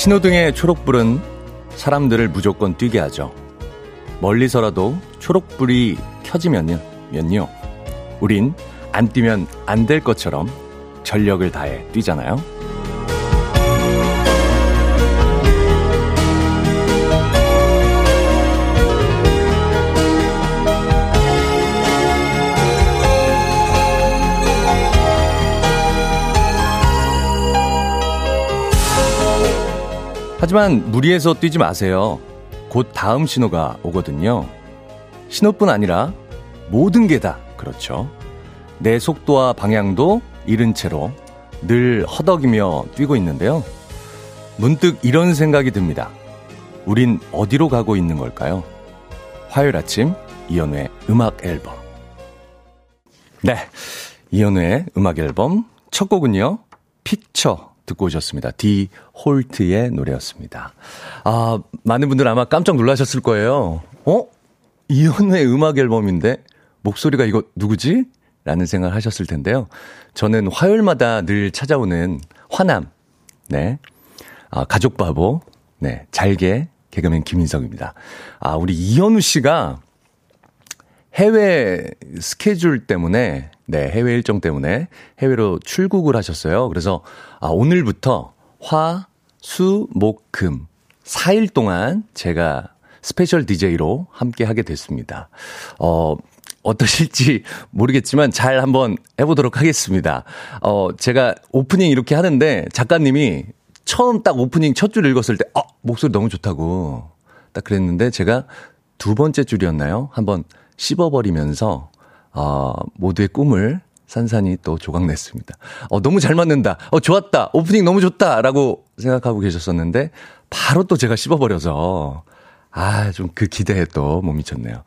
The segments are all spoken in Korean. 신호등의 초록불은 사람들을 무조건 뛰게 하죠. 멀리서라도 초록불이 켜지면요, 우린 안 뛰면 안 될 것처럼 전력을 다해 뛰잖아요. 하지만 무리해서 뛰지 마세요. 곧 다음 신호가 오거든요. 신호뿐 아니라 모든 게 다 그렇죠. 내 속도와 방향도 잃은 채로 늘 허덕이며 뛰고 있는데요. 문득 이런 생각이 듭니다. 우린 어디로 가고 있는 걸까요? 화요일 아침 이현우의 음악 앨범. 네, 이현우의 음악 앨범 첫 곡은요, 픽처 듣고 오셨습니다. 디 홀트의 노래였습니다. 아, 많은 분들 아마 깜짝 놀라셨을 거예요. 이현우의 음악 앨범인데 목소리가 이거 누구지? 라는 생각을 하셨을 텐데요. 저는 화요일마다 늘 찾아오는 화남, 네, 가족 바보, 네, 잘게 개그맨 김인석입니다. 아, 우리 이현우 씨가 해외 스케줄 때문에, 네, 해외 일정 때문에 해외로 출국을 하셨어요. 그래서 오늘부터 화, 수, 목, 금 4일 동안 제가 스페셜 DJ로 함께 하게 됐습니다. 어떠실지 모르겠지만 잘 한번 해보도록 하겠습니다. 제가 오프닝 이렇게 하는데 작가님이 처음 딱 오프닝 첫 줄 읽었을 때 목소리 너무 좋다고 딱 그랬는데 제가 두 번째 줄이었나요? 한번 씹어버리면서 모두의 꿈을 산산히 또 조각냈습니다. 너무 잘 맞는다. 좋았다. 오프닝 너무 좋다. 라고 생각하고 계셨었는데, 바로 또 제가 씹어버려서, 좀 그 기대에 또 못 미쳤네요.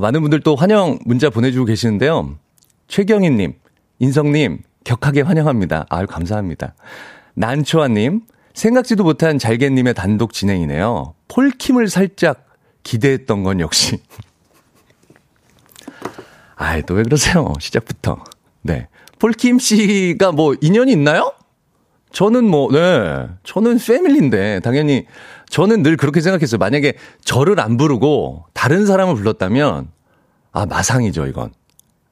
많은 분들 또 환영 문자 보내주고 계시는데요. 최경희님, 인성님, 격하게 환영합니다. 아유, 감사합니다. 난초아님, 생각지도 못한 잘개님의 단독 진행이네요. 폴킴을 살짝 기대했던 건 역시. 또 왜 그러세요? 시작부터. 네. 폴킴 씨가 뭐 인연이 있나요? 저는 저는 패밀리인데, 당연히, 저는 늘 그렇게 생각했어요. 만약에 저를 안 부르고 다른 사람을 불렀다면, 마상이죠, 이건.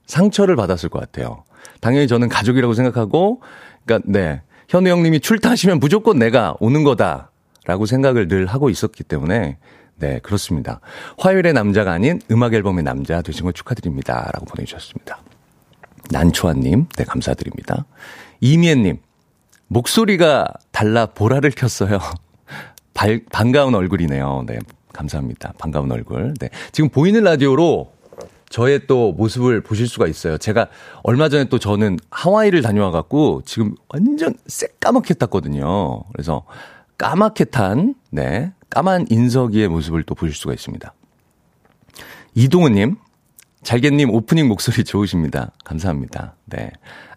상처를 받았을 것 같아요. 당연히 저는 가족이라고 생각하고, 그러니까, 네. 현우 형님이 출타하시면 무조건 내가 오는 거다라고 생각을 늘 하고 있었기 때문에, 네, 그렇습니다. 화요일의 남자가 아닌 음악 앨범의 남자 되신 걸 축하드립니다. 라고 보내주셨습니다. 난초아님, 네, 감사드립니다. 이미애님, 목소리가 달라 보라를 켰어요. 반가운 얼굴이네요. 네, 감사합니다. 반가운 얼굴. 네, 지금 보이는 라디오로 저의 또 모습을 보실 수가 있어요. 제가 얼마 전에 또 저는 하와이를 다녀와갖고 지금 완전 새까맣게 탔거든요. 그래서 까맣게 탄, 네, 까만 인석이의 모습을 또 보실 수가 있습니다. 이동우님, 잘개님 오프닝 목소리 좋으십니다. 감사합니다. 네.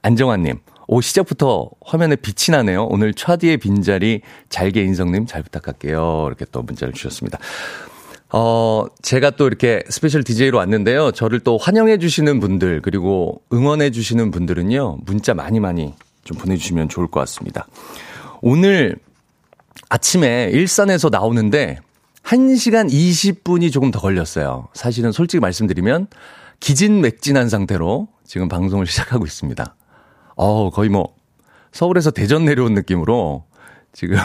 안정환님, 시작부터 화면에 빛이 나네요. 오늘 차디의 빈자리 잘개 인석님 잘 부탁할게요. 이렇게 또 문자를 주셨습니다. 제가 또 이렇게 스페셜 DJ로 왔는데요. 저를 또 환영해 주시는 분들, 그리고 응원해 주시는 분들은요, 문자 많이 좀 보내주시면 좋을 것 같습니다. 오늘 아침에 일산에서 나오는데 1시간 20분이 조금 더 걸렸어요. 사실은 솔직히 말씀드리면 기진맥진한 상태로 지금 방송을 시작하고 있습니다. 거의 뭐 서울에서 대전 내려온 느낌으로 지금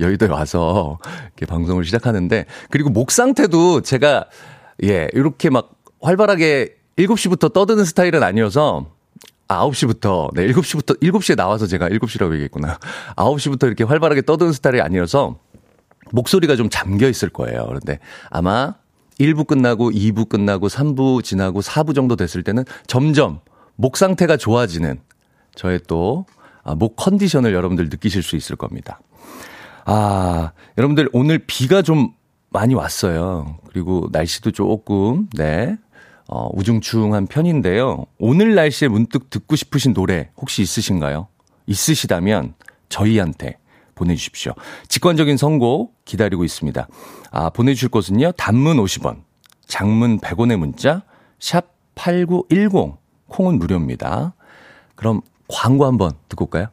여의도에 와서 이렇게 방송을 시작하는데, 그리고 목 상태도 제가 이렇게 막 활발하게 7시부터 떠드는 스타일은 아니어서 9시부터, 네, 7시에 나와서 제가 7시라고 얘기했구나. 9시부터 이렇게 활발하게 떠드는 스타일이 아니어서 목소리가 좀 잠겨 있을 거예요. 그런데 아마 1부 끝나고 2부 끝나고 3부 지나고 4부 정도 됐을 때는 점점 목 상태가 좋아지는 저의 또 목 컨디션을 여러분들 느끼실 수 있을 겁니다. 여러분들 오늘 비가 좀 많이 왔어요. 그리고 날씨도 조금, 네, 우중충한 편인데요. 오늘 날씨에 문득 듣고 싶으신 노래 혹시 있으신가요? 있으시다면 저희한테 보내주십시오. 직관적인 선곡 기다리고 있습니다. 보내주실 곳은요, 단문 50원, 장문 100원의 문자 샵 8910, 콩은 무료입니다. 그럼 광고 한번 듣고 올까요?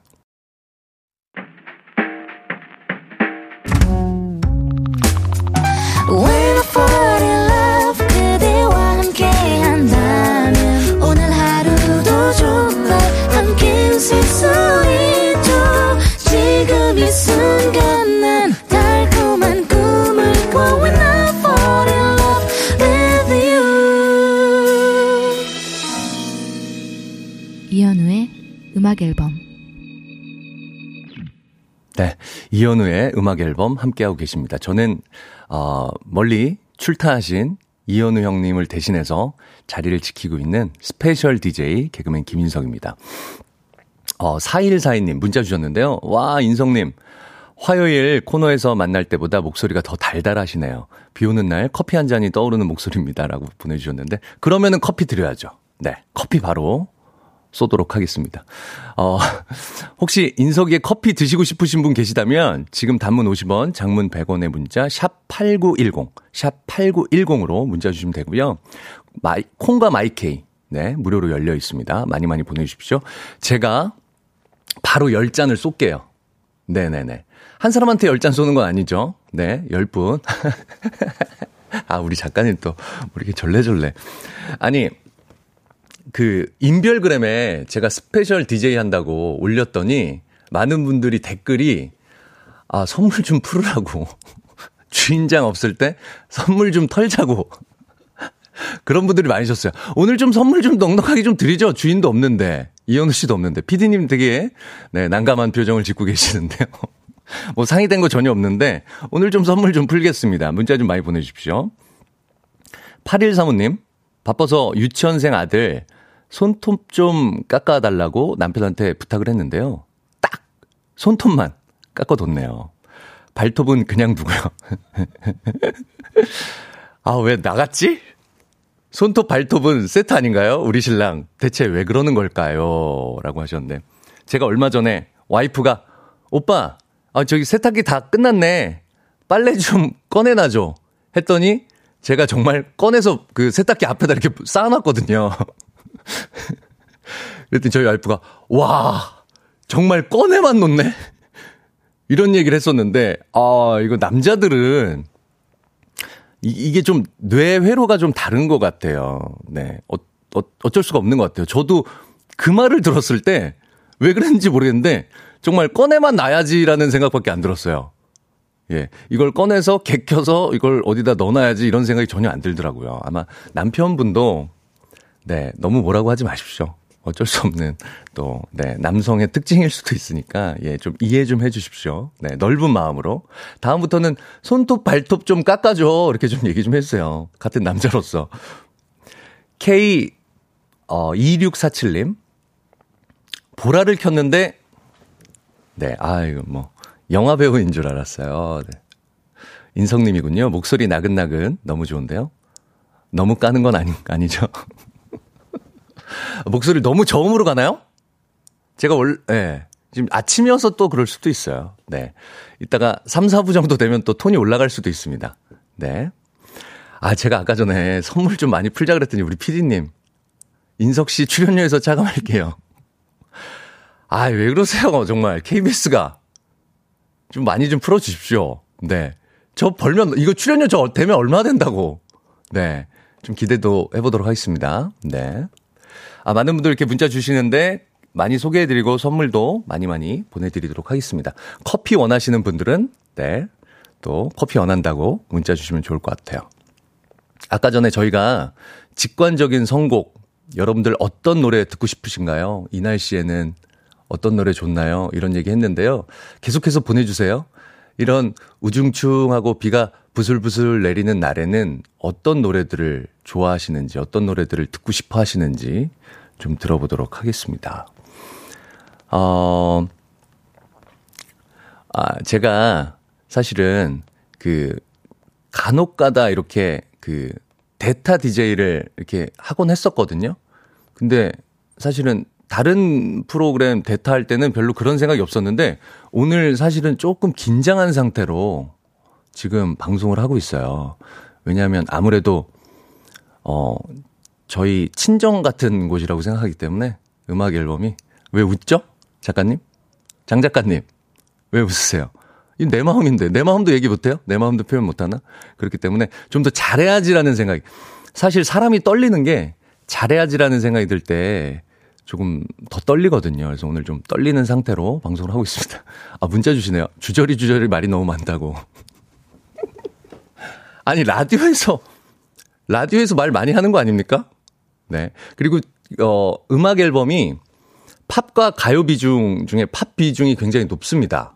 네, 이현우의 음악 앨범 함께하고 계십니다. 저는 멀리 출타하신 이현우 형님을 대신해서 자리를 지키고 있는 스페셜 DJ 개그맨 김인석입니다. 4142님 문자 주셨는데요. 와, 인성님 화요일 코너에서 만날 때보다 목소리가 더 달달하시네요. 비 오는 날 커피 한 잔이 떠오르는 목소리입니다. 라고 보내주셨는데, 그러면은 커피 드려야죠. 네, 커피 바로 쏘도록 하겠습니다. 혹시 인석이의 커피 드시고 싶으신 분 계시다면 지금 단문 50원, 장문 100원의 문자 샵 8910, 샵 8910으로 문자 주시면 되고요. 콩과 마이케이, 네, 무료로 열려 있습니다. 많이 많이 보내주십시오. 제가 바로 10잔을 쏠게요. 네네네. 한 사람한테 10잔 쏘는 건 아니죠. 네, 10분. 아, 우리 작가님 또, 이렇게 절레절레. 아니, 인별그램에 제가 스페셜 DJ 한다고 올렸더니 많은 분들이 댓글이, 아, 선물 좀 풀으라고. 주인장 없을 때 선물 좀 털자고. 그런 분들이 많으셨어요. 오늘 좀 선물 좀 넉넉하게 좀 드리죠. 주인도 없는데. 이현우 씨도 없는데. 피디님 되게, 네, 난감한 표정을 짓고 계시는데요. 뭐 상의된 거 전혀 없는데 오늘 좀 선물 좀 풀겠습니다. 문자 좀 많이 보내주십시오. 8135님, 바빠서 유치원생 아들 손톱 좀 깎아달라고 남편한테 부탁을 했는데요. 딱 손톱만 깎아뒀네요. 발톱은 그냥 두고요. 아, 왜 나갔지? 손톱 발톱은 세트 아닌가요? 우리 신랑 대체 왜 그러는 걸까요? 라고 하셨는데, 제가 얼마 전에 와이프가, 오빠, 아, 저기 세탁기 다 끝났네, 빨래 좀 꺼내놔줘 했더니 제가 정말 꺼내서 그 세탁기 앞에다 이렇게 쌓아놨거든요. 그랬더니 저희 와이프가, 와, 정말 꺼내만 놓네? 이런 얘기를 했었는데, 아, 이거 남자들은 이게 좀 뇌회로가 좀 다른 것 같아요. 네, 어쩔 수가 없는 것 같아요. 저도 그 말을 들었을 때 왜 그랬는지 모르겠는데 정말 꺼내만 놔야지라는 생각밖에 안 들었어요. 예, 이걸 꺼내서 개켜서 이걸 어디다 넣어놔야지 이런 생각이 전혀 안 들더라고요. 아마 남편분도, 네, 너무 뭐라고 하지 마십시오. 어쩔 수 없는 또, 네, 남성의 특징일 수도 있으니까, 예, 좀 이해 좀 해 주십시오. 네, 넓은 마음으로. 다음부터는 손톱, 발톱 좀 깎아줘. 이렇게 좀 얘기 좀 해주세요. 같은 남자로서. K2647님, 보라를 켰는데, 네, 아, 이거 뭐, 영화배우인 줄 알았어요. 네. 인성님이군요. 목소리 나긋나긋. 너무 좋은데요? 너무 까는 건 아니죠. 목소리 너무 저음으로 가나요? 제가 네, 지금 아침이어서 또 그럴 수도 있어요. 네. 이따가 3, 4부 정도 되면 또 톤이 올라갈 수도 있습니다. 네. 아, 제가 아까 전에 선물 좀 많이 풀자 그랬더니 우리 피디님, 인석 씨 출연료에서 차감할게요. 아, 왜 그러세요? 정말. KBS가. 좀 많이 좀 풀어주십시오. 네. 저 벌면, 이거 출연료 저 되면 얼마 된다고. 네. 좀 기대도 해보도록 하겠습니다. 네. 아, 많은 분들 이렇게 문자 주시는데 많이 소개해드리고 선물도 많이 많이 보내드리도록 하겠습니다. 커피 원하시는 분들은, 네, 또 커피 원한다고 문자 주시면 좋을 것 같아요. 아까 전에 저희가 직관적인 선곡, 여러분들 어떤 노래 듣고 싶으신가요? 이 날씨에는 어떤 노래 좋나요? 이런 얘기 했는데요. 계속해서 보내주세요. 이런 우중충하고 비가 부슬부슬 내리는 날에는 어떤 노래들을 좋아하시는지, 어떤 노래들을 듣고 싶어 하시는지 좀 들어보도록 하겠습니다. 제가 사실은 간혹 가다 이렇게 대타 DJ를 이렇게 하곤 했었거든요. 근데 사실은 다른 프로그램 대타할 때는 별로 그런 생각이 없었는데 오늘 사실은 조금 긴장한 상태로 지금 방송을 하고 있어요. 왜냐하면 아무래도 저희 친정 같은 곳이라고 생각하기 때문에 음악 앨범이. 왜 웃죠? 작가님? 장 작가님, 왜 웃으세요? 이건 내 마음인데 내 마음도 얘기 못해요? 내 마음도 표현 못하나? 그렇기 때문에 좀 더 잘해야지라는 생각이, 사실 사람이 떨리는 게 잘해야지라는 생각이 들 때 조금 더 떨리거든요. 그래서 오늘 좀 떨리는 상태로 방송을 하고 있습니다. 아, 문자 주시네요. 주저리 말이 너무 많다고. 아니, 라디오에서 말 많이 하는 거 아닙니까? 네. 그리고 음악 앨범이 팝과 가요 비중 중에 팝 비중이 굉장히 높습니다.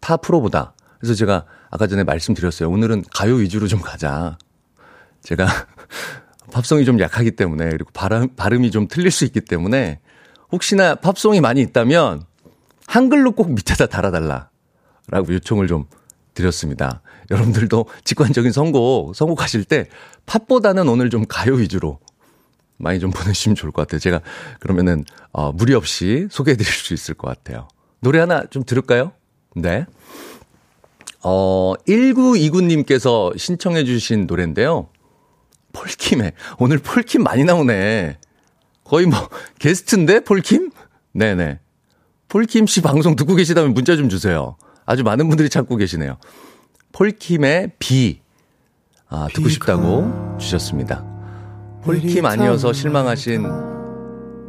타 프로보다. 그래서 제가 아까 전에 말씀드렸어요. 오늘은 가요 위주로 좀 가자. 제가 팝송이 좀 약하기 때문에, 그리고 발음이 좀 틀릴 수 있기 때문에, 혹시나 팝송이 많이 있다면 한글로 꼭 밑에다 달아달라라고 요청을 좀 드렸습니다. 여러분들도 직관적인 선곡하실 때 팝보다는 오늘 좀 가요 위주로 많이 좀 보내주시면 좋을 것 같아요. 제가 그러면은 무리 없이 소개해드릴 수 있을 것 같아요. 노래 하나 좀 들을까요? 네. 1929님께서 신청해 주신 노래인데요. 폴킴의, 오늘 폴킴 많이 나오네. 거의 뭐 게스트인데 폴킴? 네네. 폴킴 씨 방송 듣고 계시다면 문자 좀 주세요. 아주 많은 분들이 찾고 계시네요. 폴킴의 비. 아, 듣고 싶다고 주셨습니다. 폴킴 아니어서 실망하신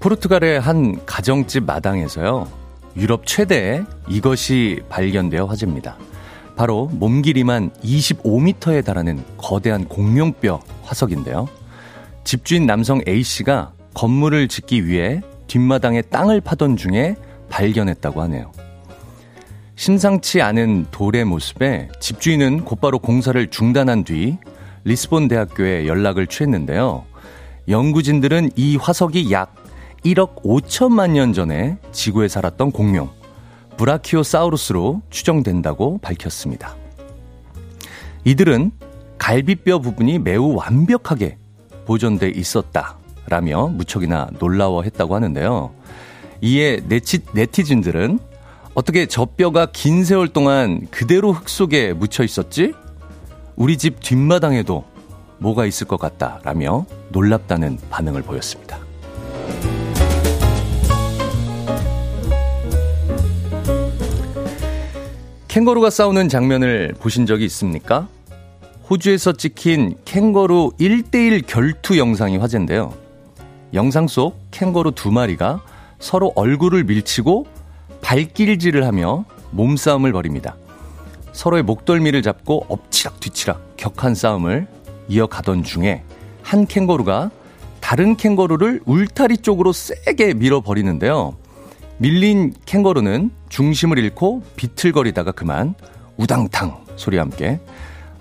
포르투갈의 한 가정집 마당에서요, 유럽 최대의 이것이 발견되어 화제입니다. 바로 몸 길이만 25m에 달하는 거대한 공룡뼈 화석인데요. 집주인 남성 A씨가 건물을 짓기 위해 뒷마당에 땅을 파던 중에 발견했다고 하네요. 심상치 않은 돌의 모습에 집주인은 곧바로 공사를 중단한 뒤 리스본 대학교에 연락을 취했는데요. 연구진들은 이 화석이 약 1억 5천만 년 전에 지구에 살았던 공룡 브라키오사우루스로 추정된다고 밝혔습니다. 이들은 갈비뼈 부분이 매우 완벽하게 보존돼 있었다라며 무척이나 놀라워했다고 하는데요. 이에 네티즌들은 어떻게 저 뼈가 긴 세월 동안 그대로 흙 속에 묻혀 있었지? 우리 집 뒷마당에도 뭐가 있을 것 같다라며 놀랍다는 반응을 보였습니다. 캥거루가 싸우는 장면을 보신 적이 있습니까? 호주에서 찍힌 캥거루 1대1 결투 영상이 화제인데요. 영상 속 캥거루 두 마리가 서로 얼굴을 밀치고 발길질을 하며 몸싸움을 벌입니다. 서로의 목덜미를 잡고 엎치락 뒤치락 격한 싸움을 이어가던 중에 한 캥거루가 다른 캥거루를 울타리 쪽으로 세게 밀어버리는데요. 밀린 캥거루는 중심을 잃고 비틀거리다가 그만 우당탕 소리와 함께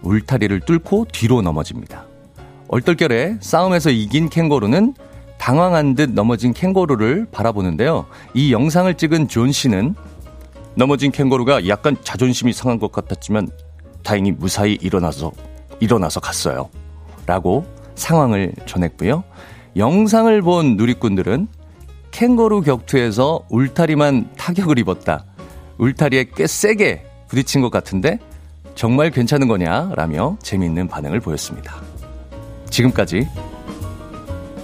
울타리를 뚫고 뒤로 넘어집니다. 얼떨결에 싸움에서 이긴 캥거루는 당황한 듯 넘어진 캥거루를 바라보는데요. 이 영상을 찍은 존 씨는 넘어진 캥거루가 약간 자존심이 상한 것 같았지만 다행히 무사히 일어나서 갔어요. 라고 상황을 전했고요. 영상을 본 누리꾼들은 캥거루 격투에서 울타리만 타격을 입었다. 울타리에 꽤 세게 부딪힌 것 같은데 정말 괜찮은 거냐? 라며 재미있는 반응을 보였습니다. 지금까지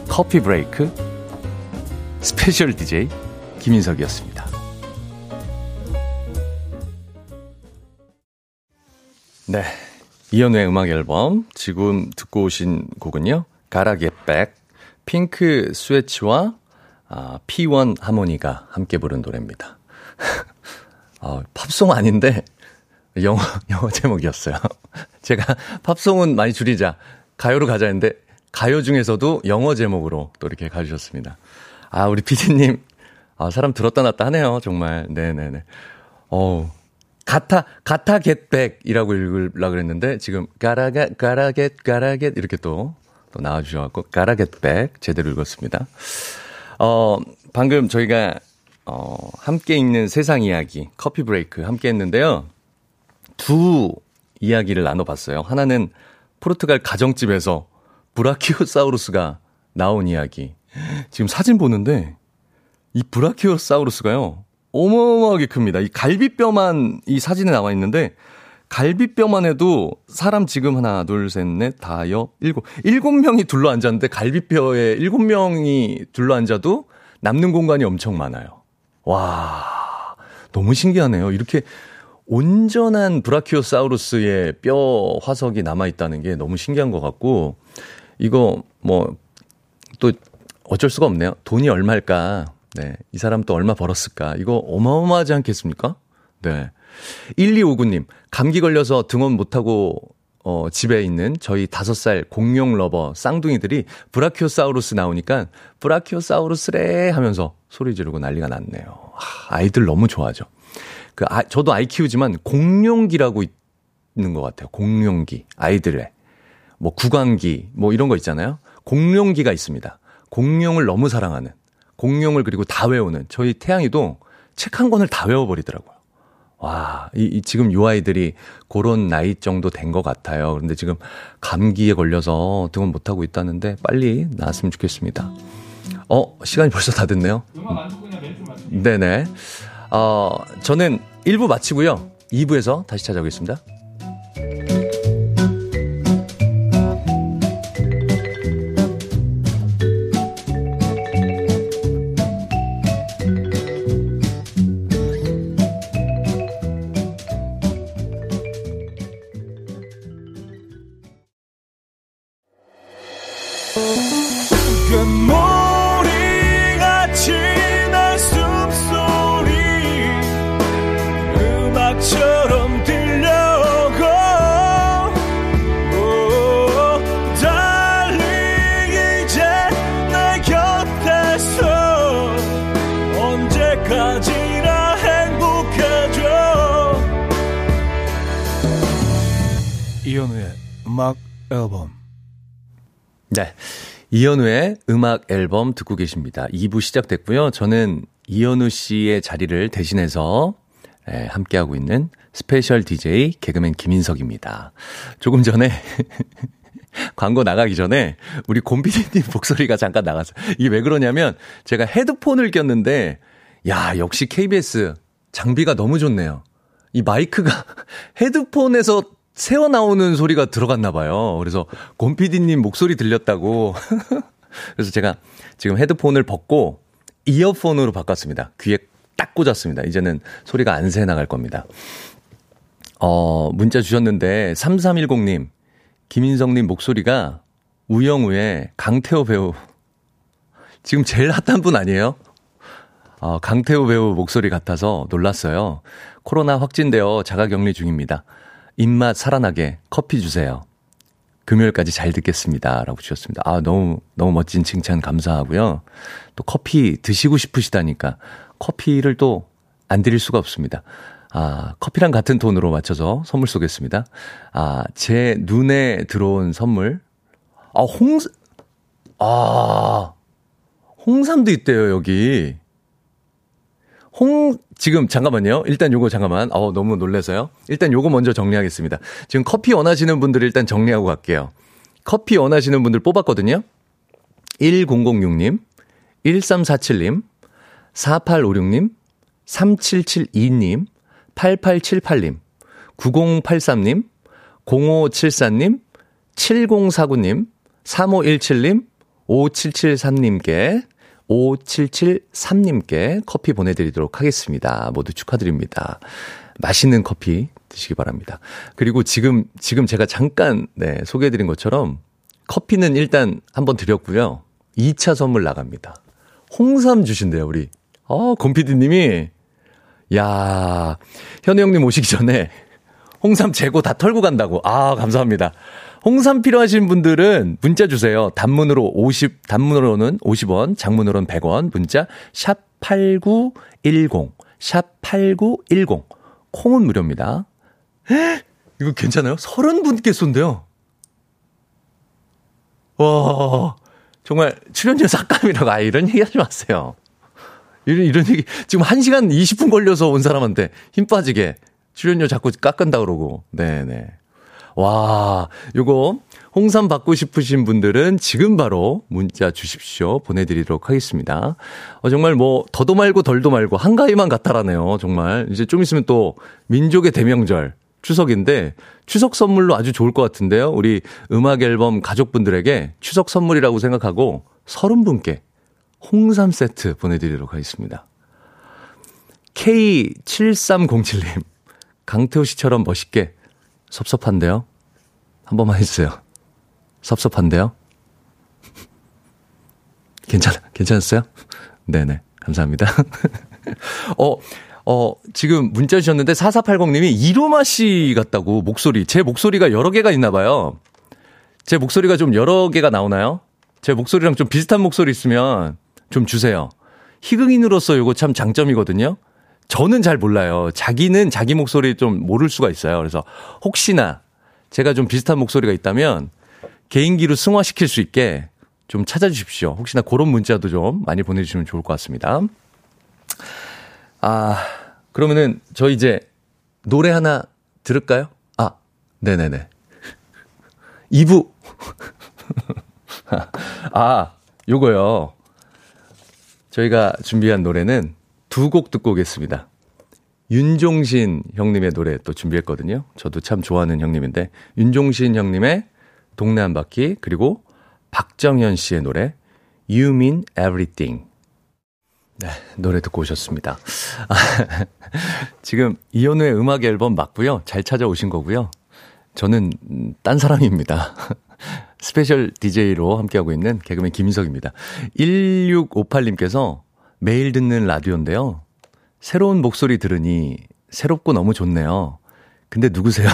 커피 브레이크 스페셜 DJ 김인석이었습니다. 네, 이현우의 음악 앨범 지금 듣고 오신 곡은요. Gotta Get Back, 핑크 스웨치와 P1 하모니가 함께 부른 노래입니다. 팝송 아닌데 영어 제목이었어요. 제가 팝송은 많이 줄이자, 가요로 가자 했는데 가요 중에서도 영어 제목으로 또 이렇게 가주셨습니다. 아, 우리 PD님, 사람 들었다 놨다 하네요. 정말. 네네네. 가타 겟백이라고 읽으려고 그랬는데 지금 가라 겟 이렇게 또 나와주셔가지고 가라 겟백 제대로 읽었습니다. 방금 저희가 함께 읽는 세상 이야기 커피 브레이크 함께 했는데요. 두 이야기를 나눠봤어요. 하나는 포르투갈 가정집에서 브라키오사우루스가 나온 이야기. 지금 사진 보는데 이 브라키오사우루스가요, 어마어마하게 큽니다. 이 갈비뼈만 이 사진에 나와 있는데 갈비뼈만 해도 사람 지금 하나, 둘, 셋, 넷, 다, 여, 일곱 명이 둘러 앉았는데 갈비뼈에 7명이 둘러 앉아도 남는 공간이 엄청 많아요. 와, 너무 신기하네요. 이렇게 온전한 브라키오사우루스의 뼈 화석이 남아있다는 게 너무 신기한 것 같고, 이거 뭐 또 어쩔 수가 없네요. 돈이 얼마일까? 네, 이 사람 또 얼마 벌었을까? 이거 어마어마하지 않겠습니까? 네. 1259님, 감기 걸려서 등원 못하고 집에 있는 저희 5살 공룡 러버 쌍둥이들이 브라키오사우루스 나오니까 브라키오사우루스래 하면서 소리 지르고 난리가 났네요. 아이들 너무 좋아하죠. 저도 아이 키우지만 공룡기라고 있는 것 같아요. 공룡기, 아이들의 뭐 구강기 뭐 이런 거 있잖아요. 공룡기가 있습니다. 공룡을 너무 사랑하는, 공룡을 그리고 다 외우는 저희 태양이도 책 한 권을 다 외워버리더라고요. 와, 지금 요 아이들이 그런 나이 정도 된 것 같아요. 그런데 지금 감기에 걸려서 등원 못하고 있다는데 빨리 나았으면 좋겠습니다. 시간이 벌써 다 됐네요. 네네. 저는 1부 마치고요. 2부에서 다시 찾아오겠습니다. 이현우의 음악 앨범 듣고 계십니다. 2부 시작됐고요. 저는 이현우 씨의 자리를 대신해서 함께하고 있는 스페셜 DJ 개그맨 김인석입니다. 조금 전에 광고 나가기 전에 우리 곰피디님 목소리가 잠깐 나갔어요. 이게 왜 그러냐면 제가 헤드폰을 꼈는데 야, 역시 KBS 장비가 너무 좋네요. 이 마이크가 헤드폰에서 새어 나오는 소리가 들어갔나 봐요. 그래서 곰피디님 목소리 들렸다고. 그래서 제가 지금 헤드폰을 벗고 이어폰으로 바꿨습니다. 귀에 딱 꽂았습니다. 이제는 소리가 안 새 나갈 겁니다. 문자 주셨는데 3310님, 김인성님 목소리가 우영우의 강태호 배우. 지금 제일 핫한 분 아니에요? 강태호 배우 목소리 같아서 놀랐어요. 코로나 확진되어 자가격리 중입니다. 입맛 살아나게 커피 주세요. 금요일까지 잘 듣겠습니다. 라고 주셨습니다. 아, 너무 멋진 칭찬 감사하고요. 또 커피 드시고 싶으시다니까 커피를 또 안 드릴 수가 없습니다. 아, 커피랑 같은 돈으로 맞춰서 선물 쏘겠습니다. 아, 제 눈에 들어온 선물. 홍삼도 있대요, 여기. 지금 잠깐만요. 일단 요거 잠깐만. 너무 놀라서요. 일단 요거 먼저 정리하겠습니다. 지금 커피 원하시는 분들 일단 정리하고 갈게요. 커피 원하시는 분들 뽑았거든요. 1006님, 1347님, 4856님, 3772님, 8878님, 9083님, 0574님, 7049님, 3517님, 5773님께 5773님께 커피 보내드리도록 하겠습니다. 모두 축하드립니다. 맛있는 커피 드시기 바랍니다. 그리고 지금 제가 잠깐 소개해드린 것처럼 커피는 일단 한번 드렸고요. 2차 선물 나갑니다. 홍삼 주신대요, 우리. 곰피디님이. 야, 현우 형님 오시기 전에 홍삼 재고 다 털고 간다고. 감사합니다. 홍삼 필요하신 분들은 문자 주세요. 단문으로는 50원, 장문으로는 100원, 문자 샵 8910, 샵 8910. 콩은 무료입니다. 이거 괜찮아요? 30분께 쏜대요. 와, 정말 출연료 삭감이라고 이런 얘기 하지 마세요. 이런 얘기. 지금 1시간 20분 걸려서 온 사람한테 힘 빠지게 출연료 자꾸 깎은다 그러고. 네네. 와, 요거 홍삼 받고 싶으신 분들은 지금 바로 문자 주십시오. 보내드리도록 하겠습니다. 정말 뭐 더도 말고 덜도 말고 한가위만 같다라네요. 정말 이제 좀 있으면 또 민족의 대명절 추석인데 추석 선물로 아주 좋을 것 같은데요. 우리 음악 앨범 가족분들에게 추석 선물이라고 생각하고 30분께 홍삼 세트 보내드리도록 하겠습니다. K7307님, 강태호 씨처럼 멋있게 섭섭한데요? 한 번만 해주세요. 섭섭한데요? 괜찮았어요? 네네. 감사합니다. 지금 문자 주셨는데 4480님이 이로마 씨 같다고 목소리. 제 목소리가 여러 개가 있나 봐요. 제 목소리가 좀 여러 개가 나오나요? 제 목소리랑 좀 비슷한 목소리 있으면 좀 주세요. 희극인으로서 요거 참 장점이거든요. 저는 잘 몰라요. 자기는 자기 목소리 좀 모를 수가 있어요. 그래서 혹시나 제가 좀 비슷한 목소리가 있다면 개인기로 승화시킬 수 있게 좀 찾아주십시오. 혹시나 그런 문자도 좀 많이 보내주시면 좋을 것 같습니다. 그러면은 저희 이제 노래 하나 들을까요? 네네네. 2부. 요거요. 저희가 준비한 노래는 2곡 듣고 오겠습니다. 윤종신 형님의 노래 또 준비했거든요. 저도 참 좋아하는 형님인데 윤종신 형님의 동네 한 바퀴, 그리고 박정현 씨의 노래 You Mean Everything. 네, 노래 듣고 오셨습니다. 지금 이현우의 음악 앨범 맞고요. 잘 찾아오신 거고요. 저는 딴 사람입니다. 스페셜 DJ로 함께하고 있는 개그맨 김인석입니다. 1658님께서 매일 듣는 라디오인데요. 새로운 목소리 들으니 새롭고 너무 좋네요. 근데 누구세요?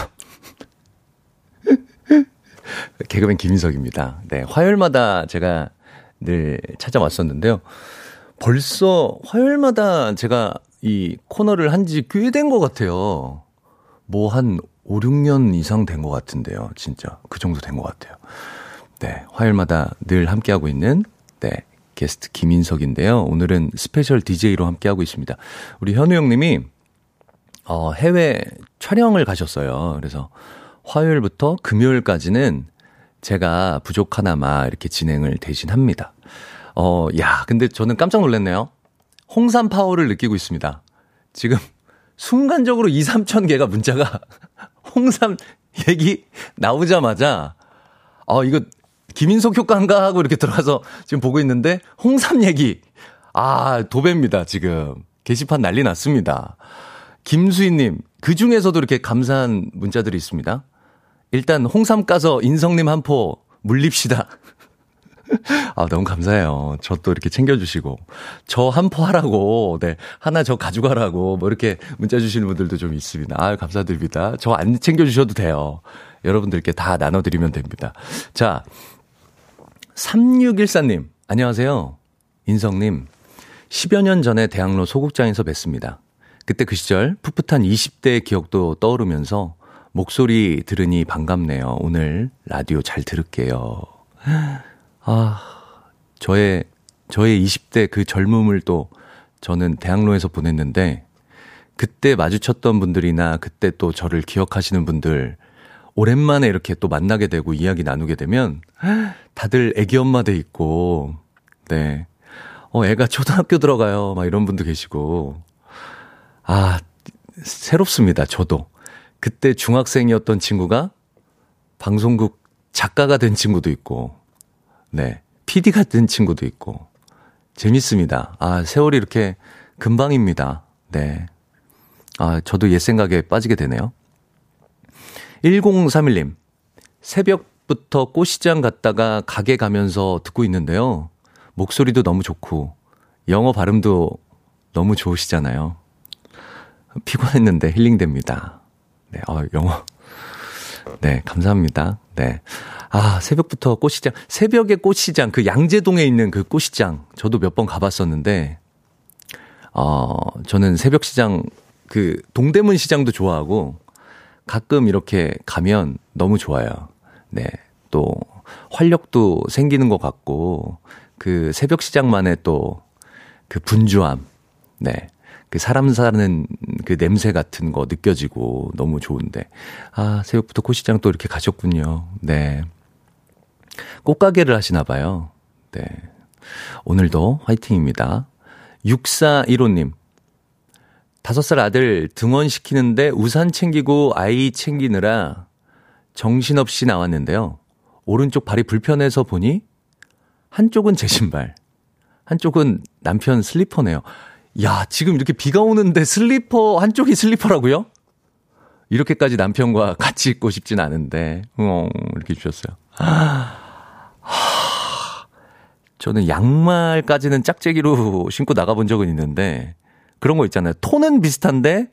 개그맨 김인석입니다. 네, 화요일마다 제가 늘 찾아왔었는데요. 벌써 화요일마다 제가 이 코너를 한 지 꽤 된 것 같아요. 뭐 한 5, 6년 이상 된 것 같은데요. 진짜 그 정도 된 것 같아요. 네, 화요일마다 늘 함께하고 있는 게스트 김인석인데요. 오늘은 스페셜 DJ로 함께하고 있습니다. 우리 현우 형님이 해외 촬영을 가셨어요. 그래서 화요일부터 금요일까지는 제가 부족하나마 이렇게 진행을 대신합니다. 근데 저는 깜짝 놀랐네요. 홍삼 파워를 느끼고 있습니다. 지금 순간적으로 2, 3천 개가 문자가 홍삼 얘기 나오자마자 이거 김인석 효과인가 하고 이렇게 들어가서 지금 보고 있는데 홍삼 얘기. 도배입니다. 지금 게시판 난리 났습니다. 김수희님, 그중에서도 이렇게 감사한 문자들이 있습니다. 일단 홍삼 까서 인성님 한 포 물립시다. 너무 감사해요. 저 또 이렇게 챙겨주시고. 저 한 포 하라고, 하나 저 가져가라고, 이렇게 문자 주시는 분들도 좀 있습니다. 감사드립니다. 저 안 챙겨주셔도 돼요. 여러분들께 다 나눠드리면 됩니다. 자, 3614님, 안녕하세요. 인성님, 10여 년 전에 대학로 소극장에서 뵀습니다. 그때 그 시절 풋풋한 20대의 기억도 떠오르면서 목소리 들으니 반갑네요. 오늘 라디오 잘 들을게요. 저의 20대 그 젊음을 또 저는 대학로에서 보냈는데, 그때 마주쳤던 분들이나 그때 또 저를 기억하시는 분들, 오랜만에 이렇게 또 만나게 되고 이야기 나누게 되면 다들 애기 엄마 돼 있고, 애가 초등학교 들어가요. 막 이런 분도 계시고. 새롭습니다. 저도. 그때 중학생이었던 친구가 방송국 작가가 된 친구도 있고, PD가 된 친구도 있고, 재밌습니다. 세월이 이렇게 금방입니다. 네. 저도 옛 생각에 빠지게 되네요. 1031님, 새벽부터 꽃시장 갔다가 가게 가면서 듣고 있는데요. 목소리도 너무 좋고, 영어 발음도 너무 좋으시잖아요. 피곤했는데 힐링됩니다. 네, 영어. 네, 감사합니다. 네. 새벽부터 꽃시장. 새벽에 꽃시장. 그 양재동에 있는 그 꽃시장. 저도 몇 번 가봤었는데, 저는 새벽 시장, 그 동대문 시장도 좋아하고, 가끔 이렇게 가면 너무 좋아요. 네. 또, 활력도 생기는 것 같고, 그 새벽 시장만의 또, 그 분주함. 네. 그 사람 사는 그 냄새 같은 거 느껴지고 너무 좋은데. 아, 새벽부터 코시장 또 이렇게 가셨군요. 네. 꽃가게를 하시나 봐요. 네. 오늘도 화이팅입니다. 6415님. 5살 아들 등원시키는데 우산 챙기고 아이 챙기느라 정신없이 나왔는데요. 오른쪽 발이 불편해서 보니 한쪽은 제 신발, 한쪽은 남편 슬리퍼네요. 야, 지금 이렇게 비가 오는데 슬리퍼, 한쪽이 슬리퍼라고요? 이렇게까지 남편과 같이 있고 싶진 않은데, 이렇게 주셨어요. 저는 양말까지는 짝재기로 신고 나가본 적은 있는데, 그런 거 있잖아요. 톤은 비슷한데,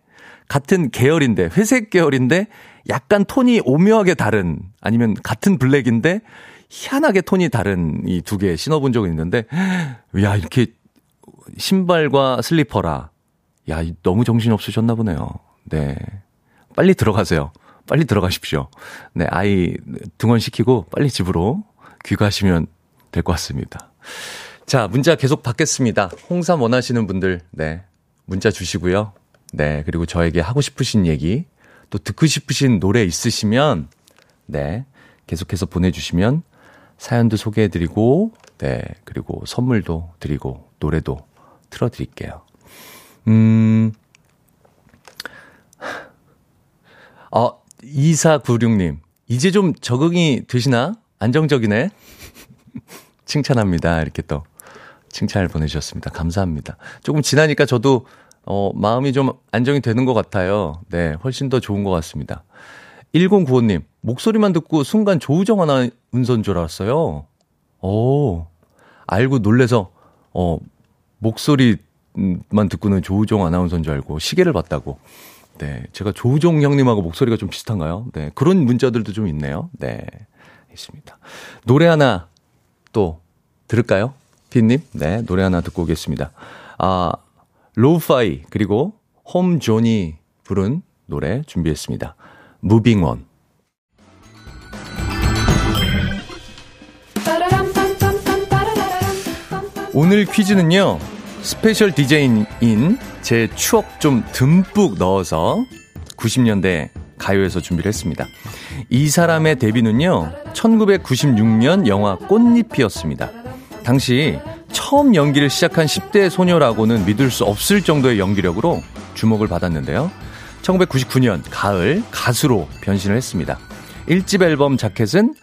같은 계열인데, 회색 계열인데, 약간 톤이 오묘하게 다른, 아니면 같은 블랙인데, 희한하게 톤이 다른 이 두 개 신어본 적은 있는데, 야, 이렇게 신발과 슬리퍼라. 야, 너무 정신 없으셨나 보네요. 네. 빨리 들어가세요. 빨리 들어가십시오. 네, 아이 등원시키고 빨리 집으로 귀가하시면 될 것 같습니다. 자, 문자 계속 받겠습니다. 홍삼 원하시는 분들, 네. 문자 주시고요. 네, 그리고 저에게 하고 싶으신 얘기, 또 듣고 싶으신 노래 있으시면, 네. 계속해서 보내주시면 사연도 소개해드리고, 네, 그리고 선물도 드리고, 노래도 틀어드릴게요. 아, 2496님. 이제 좀 적응이 되시나? 안정적이네? 칭찬합니다. 이렇게 또 칭찬을 보내주셨습니다. 감사합니다. 조금 지나니까 저도, 마음이 좀 안정이 되는 것 같아요. 네, 훨씬 더 좋은 것 같습니다. 1095님. 목소리만 듣고 순간 조우정 아나운서인 줄 알았어요. 오, 알고 놀래서, 목소리만 듣고는 조우정 아나운서인 줄 알고 시계를 봤다고. 네, 제가 조우종 형님하고 목소리가 좀 비슷한가요? 네, 그런 문자들도 좀 있네요. 네, 있습니다. 노래 하나 또 들을까요? 빈님? 네, 노래 하나 듣고 오겠습니다. 아, 로우파이 그리고 홈존이 부른 노래 준비했습니다. 무빙 원. 오늘 퀴즈는요, 스페셜 DJ인 제 추억 좀 듬뿍 넣어서 90년대 가요에서 준비를 했습니다. 이 사람의 데뷔는요, 1996년 영화 꽃잎이었습니다. 당시 처음 연기를 시작한 10대 소녀라고는 믿을 수 없을 정도의 연기력으로 주목을 받았는데요. 1999년 가을 가수로 변신을 했습니다. 1집 앨범 자켓은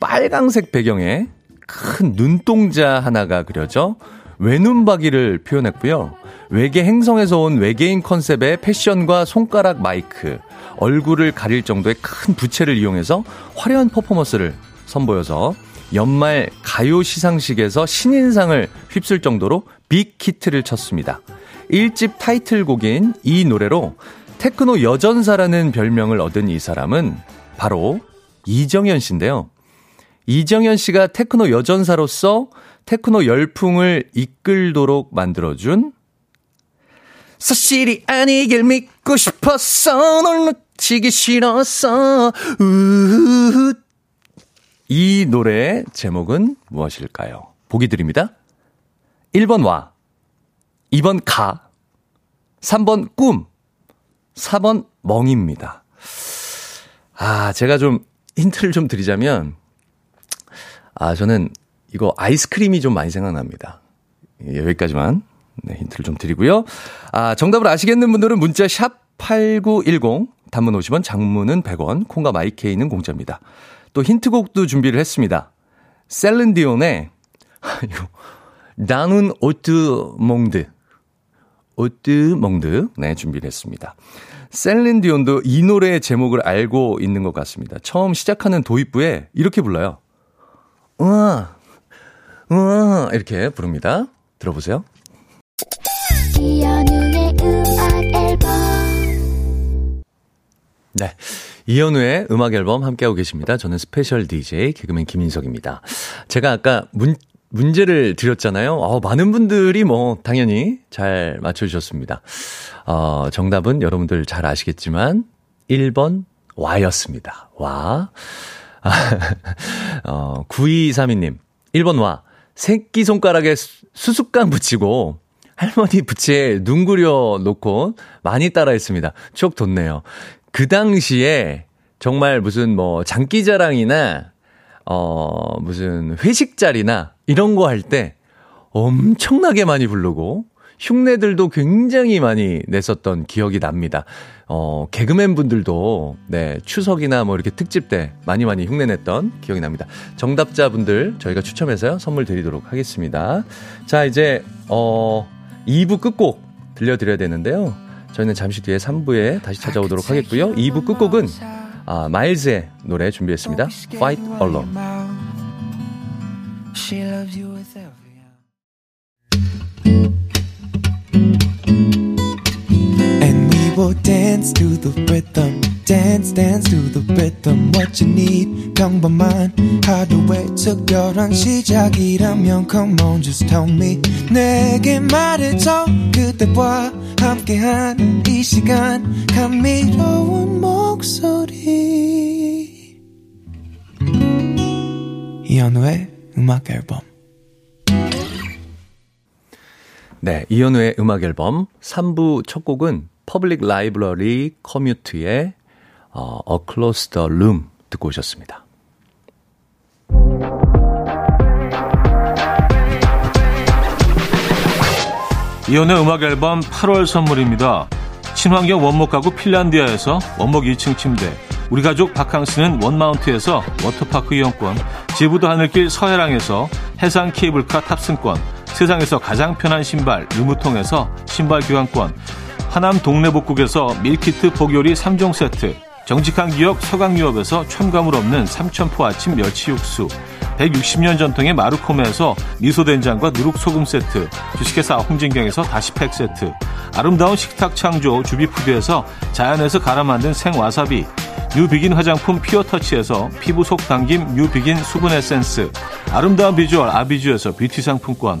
빨강색 배경에 큰 눈동자 하나가 그려져 외눈박이를 표현했고요. 외계 행성에서 온 외계인 컨셉의 패션과 손가락 마이크, 얼굴을 가릴 정도의 큰 부채를 이용해서 화려한 퍼포먼스를 선보여서 연말 가요 시상식에서 신인상을 휩쓸 정도로 빅히트를 쳤습니다. 1집 타이틀곡인 이 노래로 테크노 여전사라는 별명을 얻은 이 사람은 바로 이정현 씨인데요. 이정현 씨가 테크노 여전사로서 테크노 열풍을 이끌도록 만들어준 사실이 아니길 믿고 싶었어 널 놓치기 싫었어 우후. 이 노래의 제목은 무엇일까요? 보기 드립니다. 1번 와, 2번 가, 3번 꿈, 4번 멍입니다. 아, 제가 좀 힌트를 좀 드리자면, 아, 저는 이거 아이스크림이 좀 많이 생각납니다. 여기까지만, 네, 힌트를 좀 드리고요. 아, 정답을 아시겠는 분들은 문자 샵8910, 단문 50원, 장문은 100원, 콩과 마이케이는 공짜입니다. 또 힌트곡도 준비를 했습니다. 셀린디온의 나눈 오트 몽드, 오트 몽드, 네, 준비를 했습니다. 셀린디온도 이 노래의 제목을 알고 있는 것 같습니다. 처음 시작하는 도입부에 이렇게 불러요. 우와, 우와, 이렇게 부릅니다. 들어보세요. 이현우의 음악 앨범. 네, 이현우의 음악 앨범 함께하고 계십니다. 저는 스페셜 DJ 개그맨 김인석입니다. 제가 아까 문제를 드렸잖아요. 많은 분들이 뭐 당연히 잘 맞춰주셨습니다. 정답은 여러분들 잘 아시겠지만 1번 와였습니다. 와. 9232님, 1번 와, 새끼손가락에 수수깡 붙이고 할머니 부채에 눈 그려 놓고 많이 따라했습니다. 추억 돋네요. 그 당시에 정말 무슨 뭐 장기자랑이나 무슨 회식 자리나 이런 거 할 때 엄청나게 많이 부르고 흉내들도 굉장히 많이 냈었던 기억이 납니다. 개그맨 분들도, 네, 추석이나 뭐 이렇게 특집 때 많이 흉내냈던 기억이 납니다. 정답자분들 저희가 추첨해서요, 선물 드리도록 하겠습니다. 자, 이제, 2부 끝곡 들려드려야 되는데요. 저희는 잠시 뒤에 3부에 다시 찾아오도록 하겠고요. 2부 끝곡은, 마일즈의 노래 준비했습니다. Fight Alone. She loves you with every dance to the rhythm dance dance to the rhythm what you need 평범한 하루의 특별한 시작이라면 come on just tell me 내게 말해줘 그대와 함께한 이 시간 감미로운 목소리 이현우의 음악 앨범. 네, 이현우의 음악 앨범 3부 첫 곡은 퍼블릭 라이브러리 커뮤트의 Across the Room 듣고 오셨습니다. 이온의 음악 앨범 8월 선물입니다. 친환경 원목 가구 핀란디아에서 원목 2층 침대, 우리 가족 바캉스는 원마운트에서 워터파크 이용권, 제부도 하늘길 서해랑에서 해상 케이블카 탑승권, 세상에서 가장 편한 신발 르무통에서 신발 교환권, 하남 동네복국에서 밀키트 복요리 3종 세트, 정직한 기업 서강유업에서 첨가물 없는 삼천포 아침 멸치육수, 160년 전통의 마루코메에서 미소된장과 누룩소금 세트, 주식회사 홍진경에서 다시팩 세트, 아름다운 식탁 창조 주비푸드에서 자연에서 갈아 만든 생와사비, 뉴비긴 화장품 피어터치에서 피부 속 당김 뉴비긴 수분 에센스, 아름다운 비주얼 아비주에서 뷰티 상품권,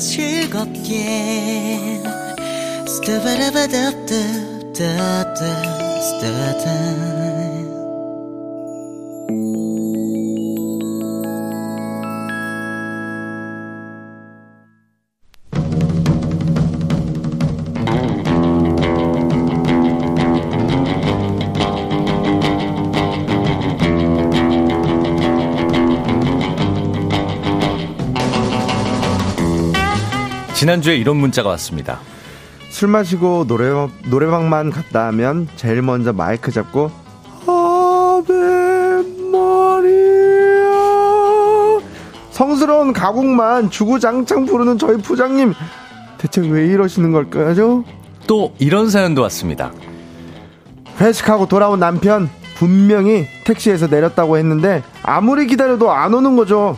즐겁게 지난주에 이런 문자가 왔습니다. 술 마시고 노래방만 갔다 하면 제일 먼저 마이크 잡고 아베마리아 성스러운 가곡만 주구장창 부르는 저희 부장님, 대체 왜 이러시는 걸까요? 또 이런 사연도 왔습니다. 회식하고 돌아온 남편, 분명히 택시에서 내렸다고 했는데 아무리 기다려도 안 오는 거죠.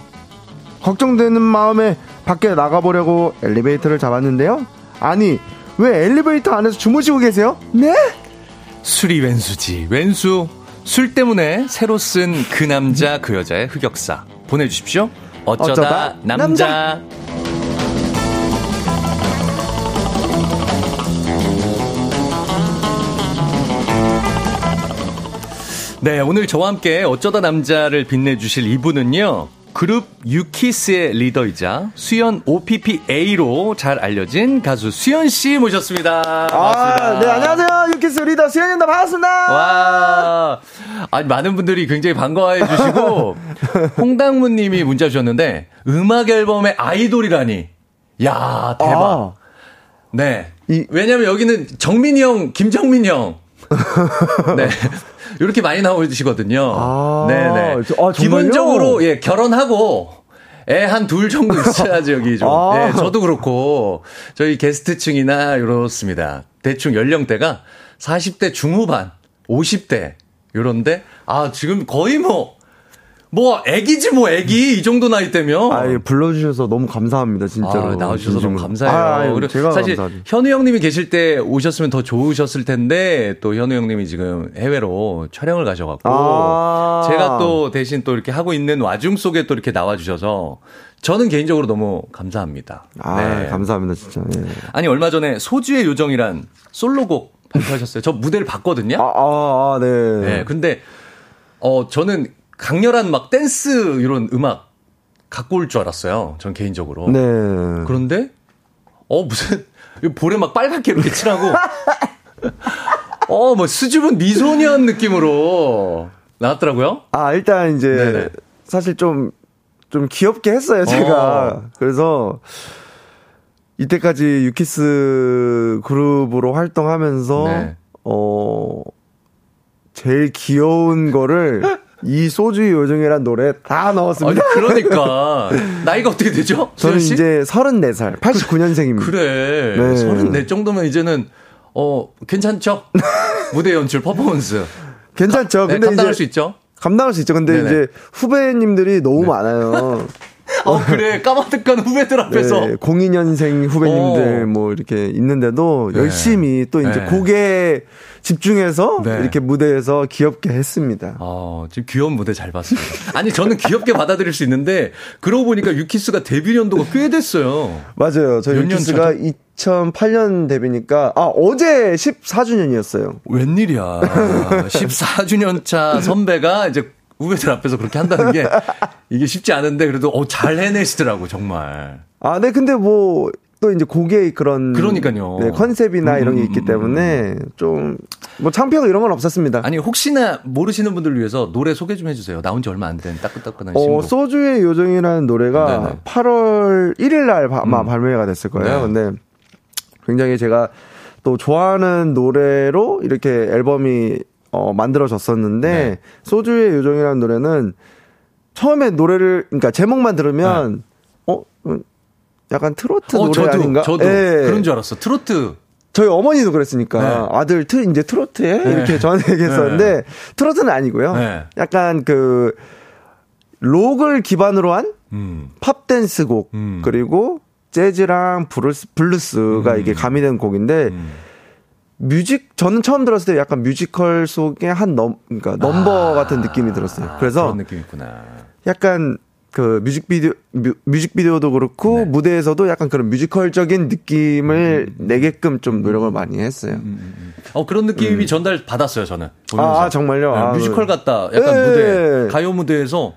걱정되는 마음에 밖에 나가보려고 엘리베이터를 잡았는데요. 아니, 왜 엘리베이터 안에서 주무시고 계세요? 네? 술이 웬수지, 웬수. 술 때문에 새로 쓴 그 남자, 그 여자의 흑역사 보내주십시오. 어쩌다 남자. 네, 오늘 저와 함께 어쩌다 남자를 빛내주실 이분은요, 그룹 유키스의 리더이자 수연 OPPA로 잘 알려진 가수 수연 씨 모셨습니다. 반갑습니다. 네, 안녕하세요. 유키스 리더 수연입니다. 반갑습니다. 와, 아니, 많은 분들이 굉장히 반가워해 주시고 홍당무님이 문자 주셨는데 음악 앨범의 아이돌이라니. 야, 대박. 네, 왜냐하면 여기는 정민이 형, 김정민 형. 네. 이렇게 많이 나오시거든요. 아, 네네. 아, 기본적으로 예 결혼하고 애 한 둘 정도 있어야지 여기 좀. 아. 네, 저도 그렇고 저희 게스트층이나 이렇습니다. 대충 연령대가 40대 중후반, 50대 요런데 아 지금 거의 뭐 애기지 뭐 애기 이 정도 나이 때면 아, 예, 불러주셔서 너무 감사합니다 진짜로. 아, 나와주셔서 진심으로. 너무 감사해요. 아, 그리고 제가 사실 감사합니다. 현우 형님이 계실 때 오셨으면 더 좋으셨을 텐데 또 현우 형님이 지금 해외로 촬영을 가셔갖고 아~ 제가 또 대신 또 이렇게 하고 있는 와중 속에 또 이렇게 나와주셔서 저는 개인적으로 너무 감사합니다. 아 네. 감사합니다 진짜. 예. 아니 얼마 전에 소주의 요정이란 솔로곡 발표하셨어요. 저 무대를 봤거든요. 네. 네. 근데 저는 강렬한 막 댄스 이런 음악 갖고 올 줄 알았어요. 전 개인적으로. 네. 그런데 무슨 볼에 막 빨갛게 이렇게 칠하고 뭐 수줍은 미소년 느낌으로 나왔더라고요. 아 일단 이제 네네. 사실 좀 귀엽게 했어요 제가. 그래서 이때까지 유키스 그룹으로 활동하면서 네. 제일 귀여운 거를 이 소주의 요정이란 노래 다 넣었습니다. 아니, 그러니까. 나이가 어떻게 되죠? 저는 이제 34살, 89년생입니다. 그래. 네. 34 정도면 이제는, 괜찮죠? 무대 연출, 퍼포먼스. 괜찮죠? 근데 감당할 수 있죠? 감당할 수 있죠. 근데 네네. 이제 후배님들이 너무 많아요. 그래. 까마득한 후배들 앞에서. 네, 02년생 후배님들 뭐 이렇게 있는데도 네. 열심히 또 이제 네. 곡에 집중해서 네. 이렇게 무대에서 귀엽게 했습니다. 지금 귀여운 무대 잘 봤어요. 아니, 저는 귀엽게 받아들일 수 있는데, 그러고 보니까 유키스가 데뷔 연도가 꽤 됐어요. 맞아요. 저희 유키스가 2008년 데뷔니까, 어제 14주년이었어요. 웬일이야. 14주년 차 선배가 이제 후배들 앞에서 그렇게 한다는 게 이게 쉽지 않은데 그래도 잘 해내시더라고 정말. 아, 네 근데 뭐 또 이제 곡의 그런 그러니까요. 네, 컨셉이나 이런 게 있기 때문에 좀 뭐 창피하고 이런 건 없었습니다. 아니 혹시나 모르시는 분들을 위해서 노래 소개 좀 해주세요. 나온 지 얼마 안 된 따끈따끈한 신곡. 소주의 요정이라는 노래가 네네. 8월 1일 날 아마 발매가 됐을 거예요. 네. 근데 굉장히 제가 또 좋아하는 노래로 이렇게 앨범이 만들어졌었는데, 네. 소주의 요정이라는 노래는 처음에 노래를, 그러니까 제목만 들으면, 네. 약간 트로트 노래 저도, 아닌가? 저도 네. 그런 줄 알았어. 트로트. 저희 어머니도 그랬으니까, 네. 아들, 이제 트로트에? 네. 이렇게 저한테 얘기했었는데, 네. 트로트는 아니고요. 네. 약간 록을 기반으로 한 팝댄스 곡, 그리고 재즈랑 블루스가 이게 가미된 곡인데, 저는 처음 들었을 때 약간 뮤지컬 속의 한 넘버 같은 느낌이 들었어요. 그래서. 그런 느낌이 있구나. 약간 뮤직비디오도 그렇고, 네. 무대에서도 약간 그런 뮤지컬적인 느낌을 내게끔 좀 노력을 많이 했어요. 그런 느낌이 전달 받았어요, 저는. 보면서. 정말요? 네, 뮤지컬 같다. 약간 네. 무대, 가요 무대에서.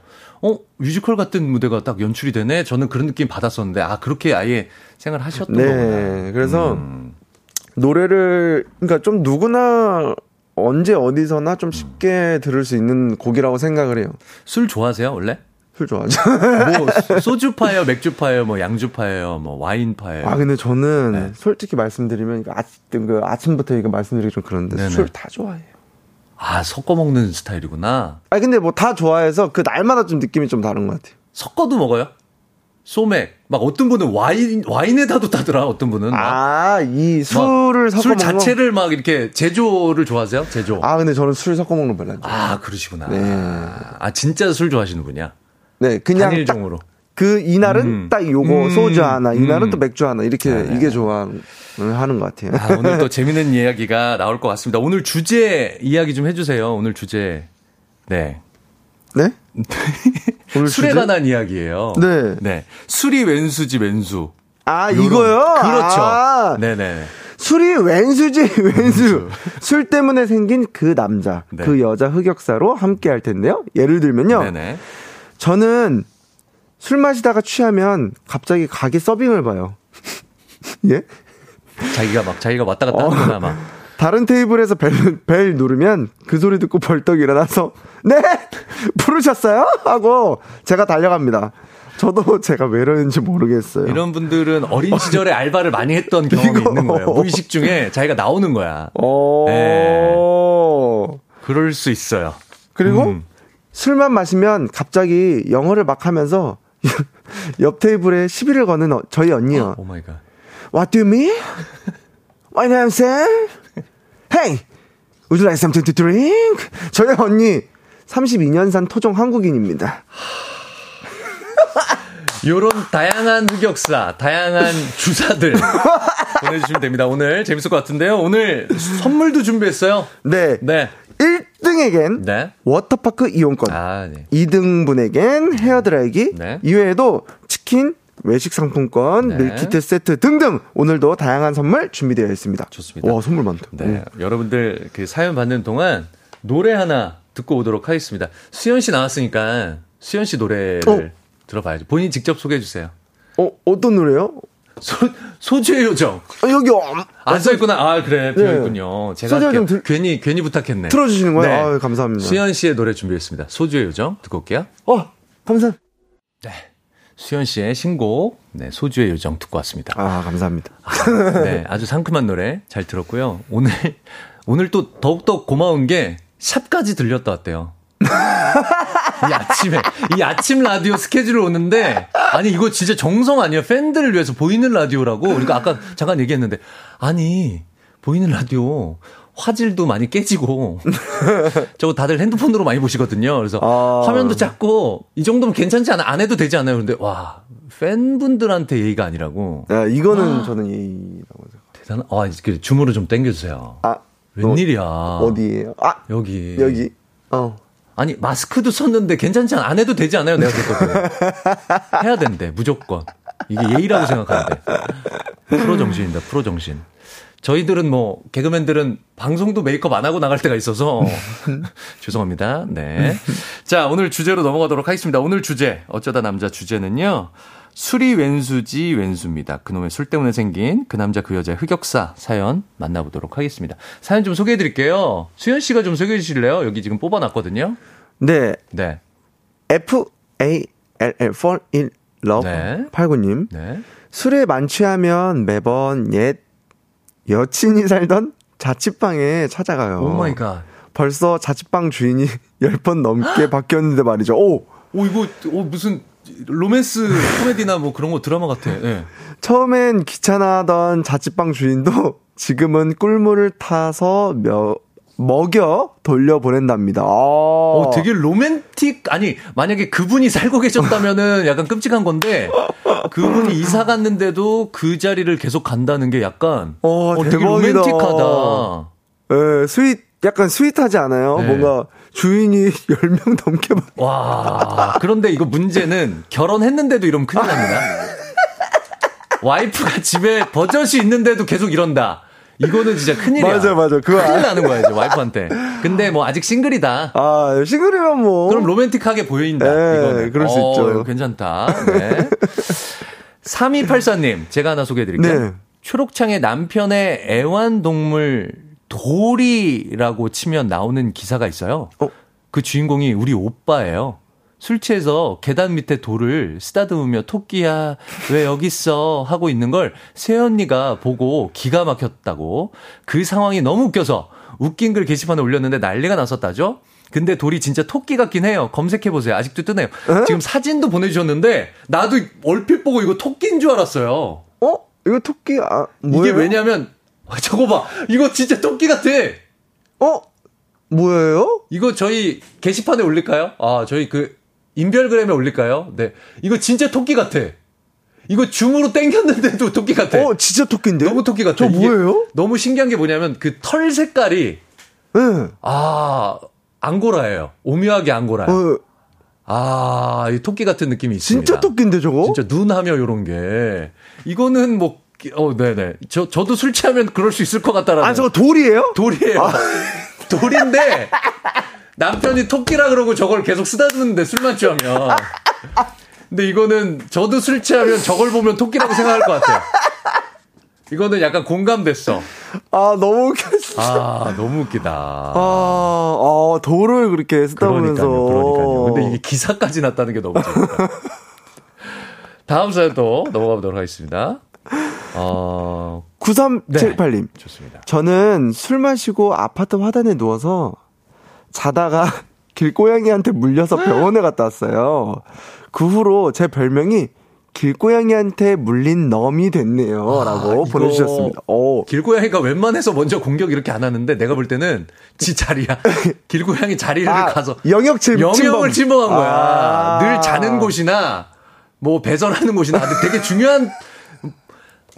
뮤지컬 같은 무대가 딱 연출이 되네? 저는 그런 느낌 받았었는데, 그렇게 아예 생각을 하셨던 거구나. 네, 그래서. 노래를 그러니까 좀 누구나 언제 어디서나 좀 쉽게 들을 수 있는 곡이라고 생각을 해요. 술 좋아하세요 원래? 술 좋아하죠. 뭐 소주파예요, 맥주파예요, 뭐 양주파예요, 뭐 와인파예요. 근데 저는 네. 솔직히 말씀드리면 아침부터 이거 말씀드리기 좀 그런데 술 다 좋아해요. 섞어 먹는 스타일이구나. 근데 뭐 다 좋아해서 그 날마다 좀 느낌이 좀 다른 것 같아요. 섞어도 먹어요? 소맥 막 어떤 분은 와인에다도 따더라. 어떤 분은 이 술을 섞어 술 자체를 막 이렇게 제조를 좋아하세요? 제조. 근데 저는 술 섞어 먹는 별로 안 좋아해요. 그러시구나. 네. 진짜 술 좋아하시는군요. 네, 그냥 단일종으로. 그 이날은 딱 요거 소주 하나, 이날은 또 맥주 하나 이렇게 이게 좋아하는 것 같아요. 오늘 또 재밌는 이야기가 나올 것 같습니다. 오늘 주제 이야기 좀 해주세요. 오늘 주제 네? 술에 관한 이야기예요. 네. 네. 술이 왼수지 왼수. 이거요? 그렇죠. 네네. 술이 왼수지 왼수. 술 때문에 생긴 그 남자, 네. 그 여자 흑역사로 함께 할 텐데요. 예를 들면요. 네네. 저는 술 마시다가 취하면 갑자기 가게 서빙을 봐요. 예? 자기가 왔다 갔다 하는구나 막. 다른 테이블에서 벨 누르면 그 소리 듣고 벌떡 일어나서 네! 부르셨어요? 하고 제가 달려갑니다. 저도 제가 왜 이러는지 모르겠어요. 이런 분들은 어린 시절에 알바를 많이 했던 경험이 있는 거예요. 무의식 중에 자기가 나오는 거야. 그럴 수 있어요. 그리고 술만 마시면 갑자기 영어를 막 하면서 옆 테이블에 시비를 거는 저희 언니요. 오 마이 갓. What do you mean? My name is Sam. Hey, would you like something to drink? 저희 언니 32년산 토종 한국인입니다. 요런 다양한 흑역사, 다양한 주사들 보내주시면 됩니다. 오늘 재밌을 것 같은데요. 오늘 선물도 준비했어요. 네. 네. 1등에겐 네. 워터파크 이용권, 아, 네. 2등분에겐 헤어드라이기, 네. 이외에도 치킨, 외식 상품권, 네. 밀키트 세트 등등 오늘도 다양한 선물 준비되어 있습니다. 좋습니다. 와, 선물 많다. 네. 네. 여러분들 그 사연 받는 동안 노래 하나 듣고 오도록 하겠습니다. 수연 씨 나왔으니까 수연 씨 노래를 들어봐야죠. 본인 직접 소개해 주세요. 어떤 노래요? 소주의 요정. 아, 여기 안 써있구나. 아, 그래. 비어있군요. 네. 제가 괜히 부탁했네. 틀어주시는 거예요? 네. 아유, 감사합니다. 수연 씨의 노래 준비했습니다. 소주의 요정 듣고 올게요. 감사합니다. 네. 수연 씨의 신곡, 네, 소주의 요정 듣고 왔습니다. 아, 감사합니다. 아, 네. 아주 상큼한 노래 잘 들었고요. 오늘 또 더욱더 고마운 게 샵까지 들렸다 왔대요. 이 아침 라디오 스케줄 오는데, 아니, 이거 진짜 정성 아니에요. 팬들을 위해서 보이는 라디오라고. 그러니까 아까 잠깐 얘기했는데, 아니, 보이는 라디오, 화질도 많이 깨지고, 저거 다들 핸드폰으로 많이 보시거든요. 그래서 화면도 작고, 이 정도면 괜찮지 않아? 안 해도 되지 않아요? 그런데, 와, 팬분들한테 예의가 아니라고. 네, 이거는 저는 예의라고 생각합니다. 대단한, 줌으로 좀 당겨주세요. 아, 웬일이야. 어디에요? 아! 여기. 아니, 마스크도 썼는데 괜찮지 않아? 안 해도 되지 않아요? 내가 그랬거든요. 해야 된대, 무조건. 이게 예의라고 생각하는데. 프로정신입니다, 프로정신. 저희들은 개그맨들은 방송도 메이크업 안 하고 나갈 때가 있어서. 죄송합니다. 네. 자, 오늘 주제로 넘어가도록 하겠습니다. 오늘 주제, 어쩌다 남자 주제는요. 술이 왼수지 왼수입니다. 그놈의 술 때문에 생긴 그 남자 그 여자의 흑역사 사연 만나보도록 하겠습니다. 사연 좀 소개해드릴게요. 수연 씨가 좀 소개해 주실래요? 여기 지금 뽑아놨거든요. 네. F-A-L-L, Fall in Love, 89님. 네. 술에 만취하면 매번 옛 여친이 살던 자취방에 찾아가요. 오 마이 갓. 벌써 자취방 주인이 10번 넘게 바뀌었는데 말이죠. 오, 이거 무슨... 로맨스 코미디나 뭐 그런 거 드라마 같아. 네. 처음엔 귀찮아하던 자취방 주인도 지금은 꿀물을 타서 먹여 돌려보낸답니다. 되게 로맨틱. 아니, 만약에 그분이 살고 계셨다면은 약간 끔찍한 건데 그분이 이사 갔는데도 그 자리를 계속 간다는 게 약간 되게 대박이다. 로맨틱하다. 네, 약간 스윗하지 않아요? 네. 뭔가 주인이 10명 넘게 와. 그런데 이거 문제는 결혼했는데도 이러면 큰일 납니다. 와이프가 집에 버젓이 있는데도 계속 이런다. 이거는 진짜 큰일이야. 맞아. 큰일 나는 거야, 이제 와이프한테. 근데 아직 싱글이다. 아, 싱글이면 그럼 로맨틱하게 보인다. 이거는. 그럴 수 있죠. 괜찮다. 네. 3284님, 제가 하나 소개해드릴게요. 네. 초록창에 남편의 애완동물 돌이라고 치면 나오는 기사가 있어요. 그 주인공이 우리 오빠예요. 술 취해서 계단 밑에 돌을 쓰다듬으며 토끼야 왜 여기 있어 하고 있는 걸 새언니가 보고 기가 막혔다고. 그 상황이 너무 웃겨서 웃긴 글 게시판에 올렸는데 난리가 났었다죠. 근데 돌이 진짜 토끼 같긴 해요. 검색해보세요. 아직도 뜨네요. 지금 사진도 보내주셨는데 나도 얼핏 보고 이거 토끼인 줄 알았어요. 이거 토끼 뭐예요? 이게 왜냐면 저거 봐. 이거 진짜 토끼 같아. 뭐예요? 이거 저희 게시판에 올릴까요? 아, 저희 그 인별그램에 올릴까요? 네. 이거 진짜 토끼 같아. 이거 줌으로 당겼는데도 토끼 같아. 진짜 토끼인데? 너무 토끼 같아. 저 뭐예요? 너무 신기한 게 뭐냐면 그 털 색깔이 앙고라예요. 오묘하게 앙고라예요. 이 토끼 같은 느낌이 있습니다. 진짜 토끼인데 저거? 진짜 눈하며 요런 게. 이거는 네네. 저도 술 취하면 그럴 수 있을 것 같다라는. 저거 돌이에요? 돌이에요. 돌인데, 남편이 토끼라 그러고 저걸 계속 쓰다듬는데, 술만 취하면. 근데 이거는, 저도 술 취하면 저걸 보면 토끼라고 생각할 것 같아요. 이거는 약간 공감됐어. 너무 웃겼어. 너무 웃기다. 돌을 그렇게 쓰다듬으면서. 그러니까요. 근데 이게 기사까지 났다는 게 너무 재밌다. 다음 사연 또 넘어가보도록 하겠습니다. 9378님. 네, 좋습니다. 저는 술 마시고 아파트 화단에 누워서 자다가 길고양이한테 물려서 병원에 갔다 왔어요. 그 후로 제 별명이 길고양이한테 물린 놈이 됐네요. 아, 라고 보내주셨습니다. 오. 길고양이가 웬만해서 먼저 공격 이렇게 안 하는데 내가 볼 때는 지 자리야. 길고양이 자리를 가서 영역을 침범한 거야. 늘 자는 곳이나 뭐 배설하는 곳이나 되게 중요한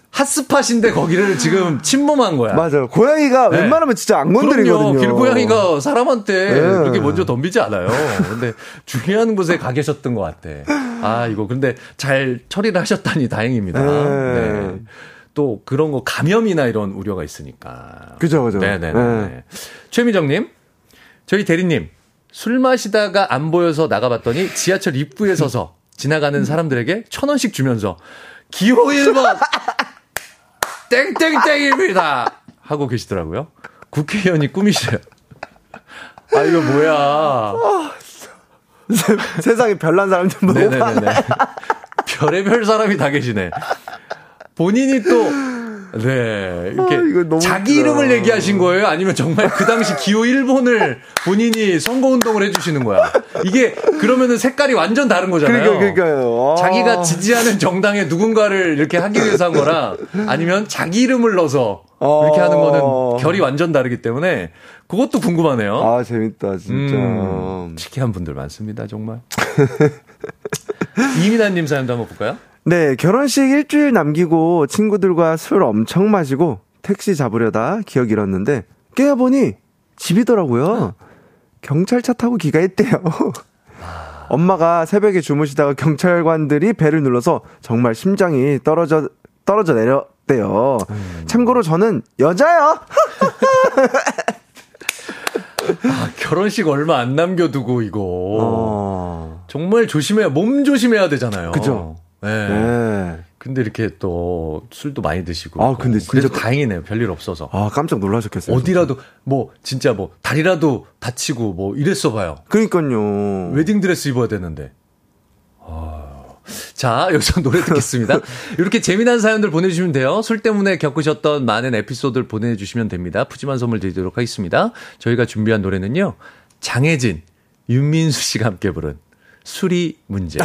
핫스팟인데 거기를 지금 침범한 거야. 맞아요. 고양이가 웬만하면 진짜 안 건드리거든요. 길고양이가 사람한테 그렇게 먼저 덤비지 않아요. 근데 중요한 곳에 가 계셨던 것 같아. 아, 이거 근데 잘 처리를 하셨다니 다행입니다. 네. 또 그런 거 감염이나 이런 우려가 있으니까. 그죠, 그죠. 네네네. 최미정님, 저희 대리님 술 마시다가 안 보여서 나가봤더니 지하철 입구에 서서 지나가는 사람들에게 1,000원씩 주면서 기호 1번 땡땡땡입니다 하고 계시더라고요. 국회의원이 꿈이시래요. 아 이거 뭐야? 세상에 별난 사람들 너무 많네. 별의별 사람이 다 계시네. 본인이 또 네 이렇게 아, 자기 웃기다. 이름을 얘기하신 거예요? 아니면 정말 그 당시 기호 1번을 본인이 선거운동을 해주시는 거야? 이게 그러면은 색깔이 완전 다른 거잖아요. 그러니까요. 자기가 지지하는 정당에 누군가를 이렇게 하기 위해서 한 거랑 아니면 자기 이름을 넣어서 이렇게 하는 거는 결이 완전 다르기 때문에 그것도 궁금하네요. 아 재밌다 진짜. 특이한 분들 많습니다 정말. 이민아님 사연도 한번 볼까요? 네, 결혼식 일주일 남기고 친구들과 술 엄청 마시고 택시 잡으려다 기억 잃었는데 깨어보니 집이더라고요. 경찰차 타고 귀가했대요. 엄마가 새벽에 주무시다가 경찰관들이 벨을 눌러서 정말 심장이 떨어져 내렸대요. 참고로 저는 여자요. 아, 결혼식 얼마 안 남겨두고 이거 정말 조심해야 몸 조심해야 되잖아요. 그죠? 네. 네. 근데 이렇게 또 술도 많이 드시고. 아, 근데 진짜 다행이네요. 별일 없어서. 아, 깜짝 놀라셨겠어요. 어디라도 진짜. 뭐 진짜 뭐 다리라도 다치고 뭐 이랬어 봐요. 그러니까요. 웨딩 드레스 입어야 되는데. 아. 자, 여기서 노래 듣겠습니다. 이렇게 재미난 사연들 보내주시면 돼요. 술 때문에 겪으셨던 많은 에피소드를 보내주시면 됩니다. 푸짐한 선물 드리도록 하겠습니다. 저희가 준비한 노래는요. 장혜진, 윤민수 씨가 함께 부른 술이 문제.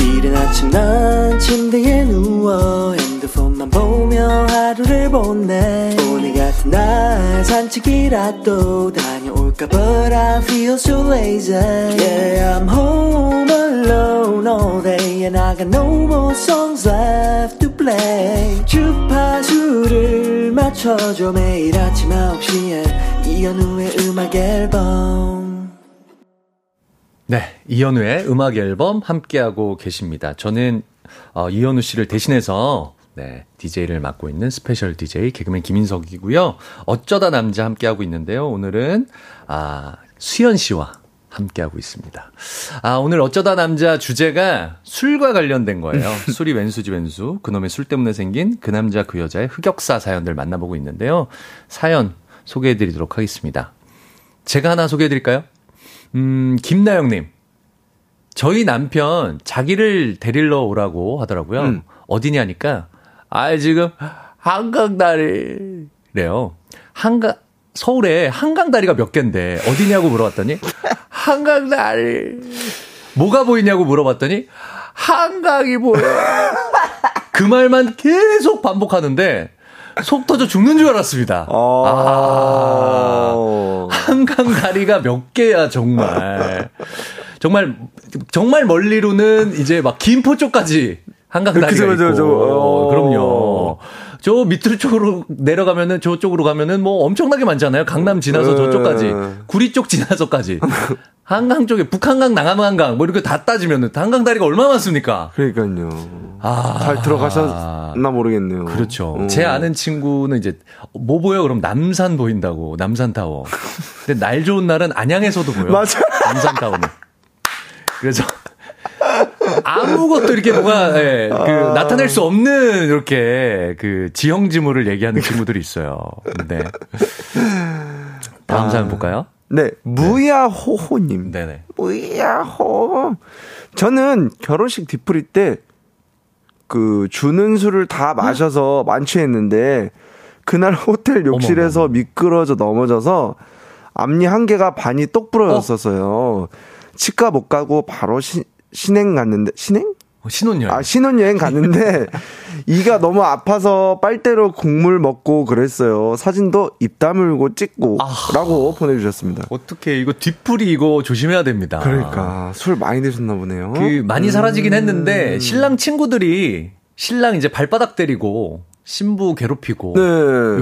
이른 아침 난 침대에 누워 핸드폰만 보며 하루를 보내 오늘 같은 날 산책이라도 다녀올까 But I feel so lazy Yeah I'm home alone all day And I got no more songs left to play 주파수를 맞춰줘 매일 아침 9시에 이현우의 음악 앨범 네, 이현우의 음악 앨범 함께하고 계십니다. 저는 이현우 씨를 대신해서 DJ를 맡고 있는 스페셜 DJ 개그맨 김인석이고요. 어쩌다 남자 함께하고 있는데요. 오늘은 수연 씨와 함께하고 있습니다. 아, 오늘 어쩌다 남자 주제가 술과 관련된 거예요. 술이 왼수지 왼수, 그놈의 술 때문에 생긴 그 남자 그 여자의 흑역사 사연들 만나보고 있는데요. 사연 소개해드리도록 하겠습니다. 제가 하나 소개해드릴까요? 김나영님. 저희 남편 자기를 데리러 오라고 하더라고요. 어디냐 하니까, 지금 한강다리래요. 서울에 한강다리가 몇 갠데, 어디냐고 물어봤더니, 한강다리. 뭐가 보이냐고 물어봤더니, 한강이 보여. 그 말만 계속 반복하는데, 속 터져 죽는 줄 알았습니다. 한강 다리가 몇 개야 정말. 정말 멀리로는 이제 막 김포 쪽까지 한강 다리가 있고. 그럼요. 저 밑으로 쪽으로 내려가면은 저쪽으로 가면은 뭐 엄청나게 많잖아요. 강남 지나서 저쪽까지 구리 쪽 지나서까지 한강 쪽에 북한강, 남한강 뭐 이렇게 다 따지면은 한강 다리가 얼마나 많습니까? 그러니까요. 잘 들어가셨나 모르겠네요. 그렇죠. 제 아는 친구는 이제 뭐 보여? 그럼 남산 보인다고 남산 타워. 근데 날 좋은 날은 안양에서도 보여. 맞아. 남산 타워는. 그래서. 아무것도 이렇게 뭐가, 나타낼 수 없는, 이렇게, 지형지물을 얘기하는 친구들이 있어요. 네. 다음 사연 볼까요? 네. 무야호호님. 네네. 무야호. 저는 결혼식 뒤풀이 때, 주는 술을 다 마셔서 만취했는데, 그날 호텔 욕실에서 어머머. 미끄러져 넘어져서 앞니 한 개가 반이 똑 부러졌었어요. 치과 못 가고 바로 신행 갔는데 신행? 신혼여행. 아, 신혼여행 갔는데 이가 너무 아파서 빨대로 국물 먹고 그랬어요. 사진도 입 다물고 찍고 라고 보내주셨습니다. 어떻게 이거 뒷풀이 이거 조심해야 됩니다. 그러니까 술 많이 드셨나 보네요. 그 많이 사라지긴 했는데 신랑 친구들이 신랑 이제 발바닥 때리고 신부 괴롭히고 네.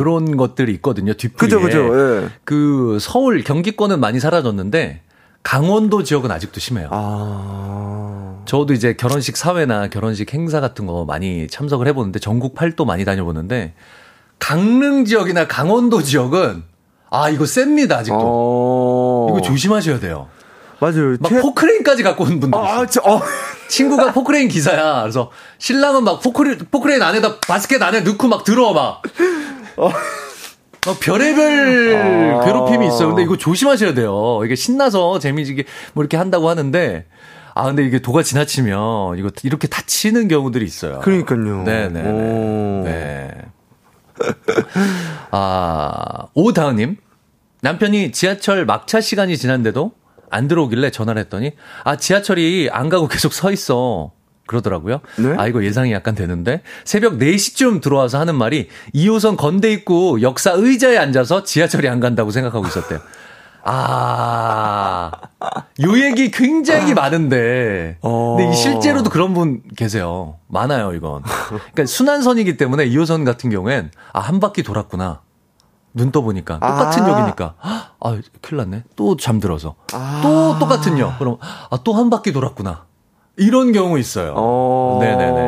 이런 것들이 있거든요. 뒷풀이에. 그죠. 예. 그 서울 경기권은 많이 사라졌는데 강원도 지역은 아직도 심해요. 저도 이제 결혼식 사회나 결혼식 행사 같은 거 많이 참석을 해보는데 전국 팔도 많이 다녀보는데 강릉 지역이나 강원도 지역은 아 이거 셉니다 아직도. 이거 조심하셔야 돼요. 맞아요. 막 포크레인까지 갖고 온 분들. 친구가 포크레인 기사야. 그래서 신랑은 막 포크레인 안에다 바스켓 안에 넣고 막 들어와 막. 별의별 괴롭힘이 있어요. 근데 이거 조심하셔야 돼요. 이게 신나서 재미지게 뭐 이렇게 한다고 하는데 아 근데 이게 도가 지나치면 이거 이렇게 다치는 경우들이 있어요. 그러니까요. 네네. 네. 아 오다은님 남편이 지하철 막차 시간이 지난데도 안 들어오길래 전화를 했더니 아 지하철이 안 가고 계속 서 있어. 그러더라고요. 네? 아 이거 예상이 약간 되는데 새벽 4시쯤 들어와서 하는 말이 2호선 건대 입구 역사 의자에 앉아서 지하철이 안 간다고 생각하고 있었대요. 아, 요 얘기 굉장히 많은데 근데 실제로도 그런 분 계세요. 많아요 이건. 그러니까 순환선이기 때문에 2호선 같은 경우엔 아, 한 바퀴 돌았구나. 눈 떠보니까 똑같은 역이니까 아 큰일 났네. 또 잠들어서 또 똑같은 역. 그럼 아, 또 한 바퀴 돌았구나. 이런 경우 있어요. 네네네.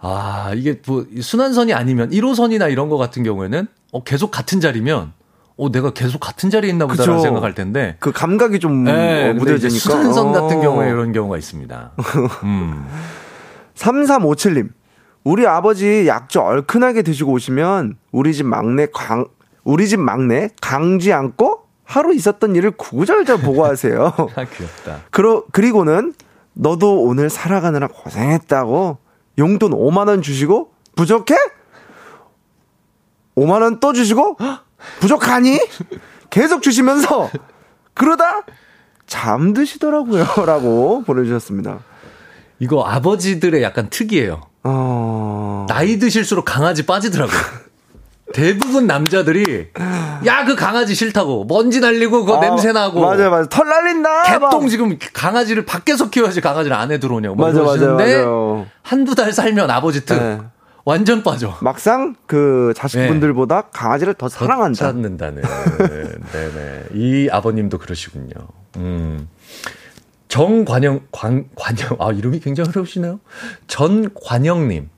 아, 이게 뭐, 순환선이 아니면, 1호선이나 이런 거 같은 경우에는, 계속 같은 자리면, 내가 계속 같은 자리에 있나 보다라는 생각할 텐데. 그 감각이 좀 무뎌지니까. 순환선 같은 경우에 이런 경우가 있습니다. 3357님, 우리 아버지 약주 얼큰하게 드시고 오시면, 우리 집 막내 강지 않고 하루 있었던 일을 구구절절 보고하세요. 아, 귀엽다. 그리고는, 너도 오늘 살아가느라 고생했다고 용돈 5만 원 주시고 부족해? 5만 원 또 주시고 부족하니? 계속 주시면서 그러다 잠드시더라고요 라고 보내주셨습니다. 이거 아버지들의 약간 특이해요. 나이 드실수록 강아지 빠지더라고요. 대부분 남자들이 야 그 강아지 싫다고 먼지 날리고 그 냄새 나고 맞아 털 날린다 개똥 지금 강아지를 밖에서 키워야지 강아지를 안에 들어오냐고 맞아. 한두 달 살면 아버지 듯 네. 완전 빠져 막상 그 자식분들보다 네. 강아지를 더 사랑한다 찾는다는 네네 이 아버님도 그러시군요. 정관영 아 이름이 굉장히 어려우시네요. 전관영님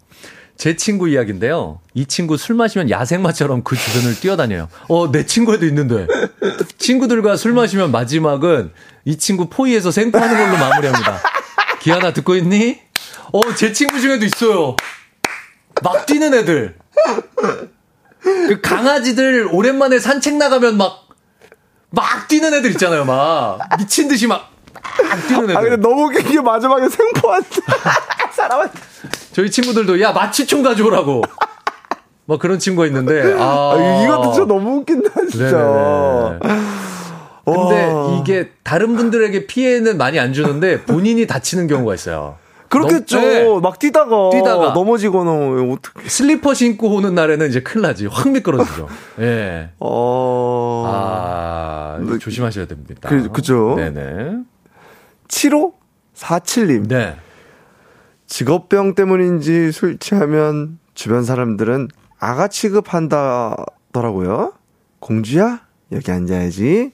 제 친구 이야기인데요. 이 친구 술 마시면 야생마처럼 그 주변을 뛰어다녀요. 내 친구에도 있는데. 친구들과 술 마시면 마지막은 이 친구 포위에서 생포하는 걸로 마무리합니다. 기아나 듣고 있니? 제 친구 중에도 있어요. 막 뛰는 애들. 그 강아지들 오랜만에 산책 나가면 막 뛰는 애들 있잖아요. 막 미친 듯이 막 뛰는 애들. 아 근데 너무 웃긴 게 마지막에 생포한테 사람은. 저희 친구들도 야 마취총 가져오라고 막 그런 친구가 있는데 이것도 진짜 너무 웃긴다 진짜. 근데 이게 다른 분들에게 피해는 많이 안 주는데 본인이 다치는 경우가 있어요. 그렇겠죠. 막 뛰다가 넘어지거나 어떻게 슬리퍼 신고 오는 날에는 이제 큰일 나지. 확 미끄러지죠. 예. 조심하셔야 됩니다. 그죠. 네네. 7547님. 네. 직업병 때문인지 술 취하면 주변 사람들은 아가 취급한다더라고요. 공주야 여기 앉아야지.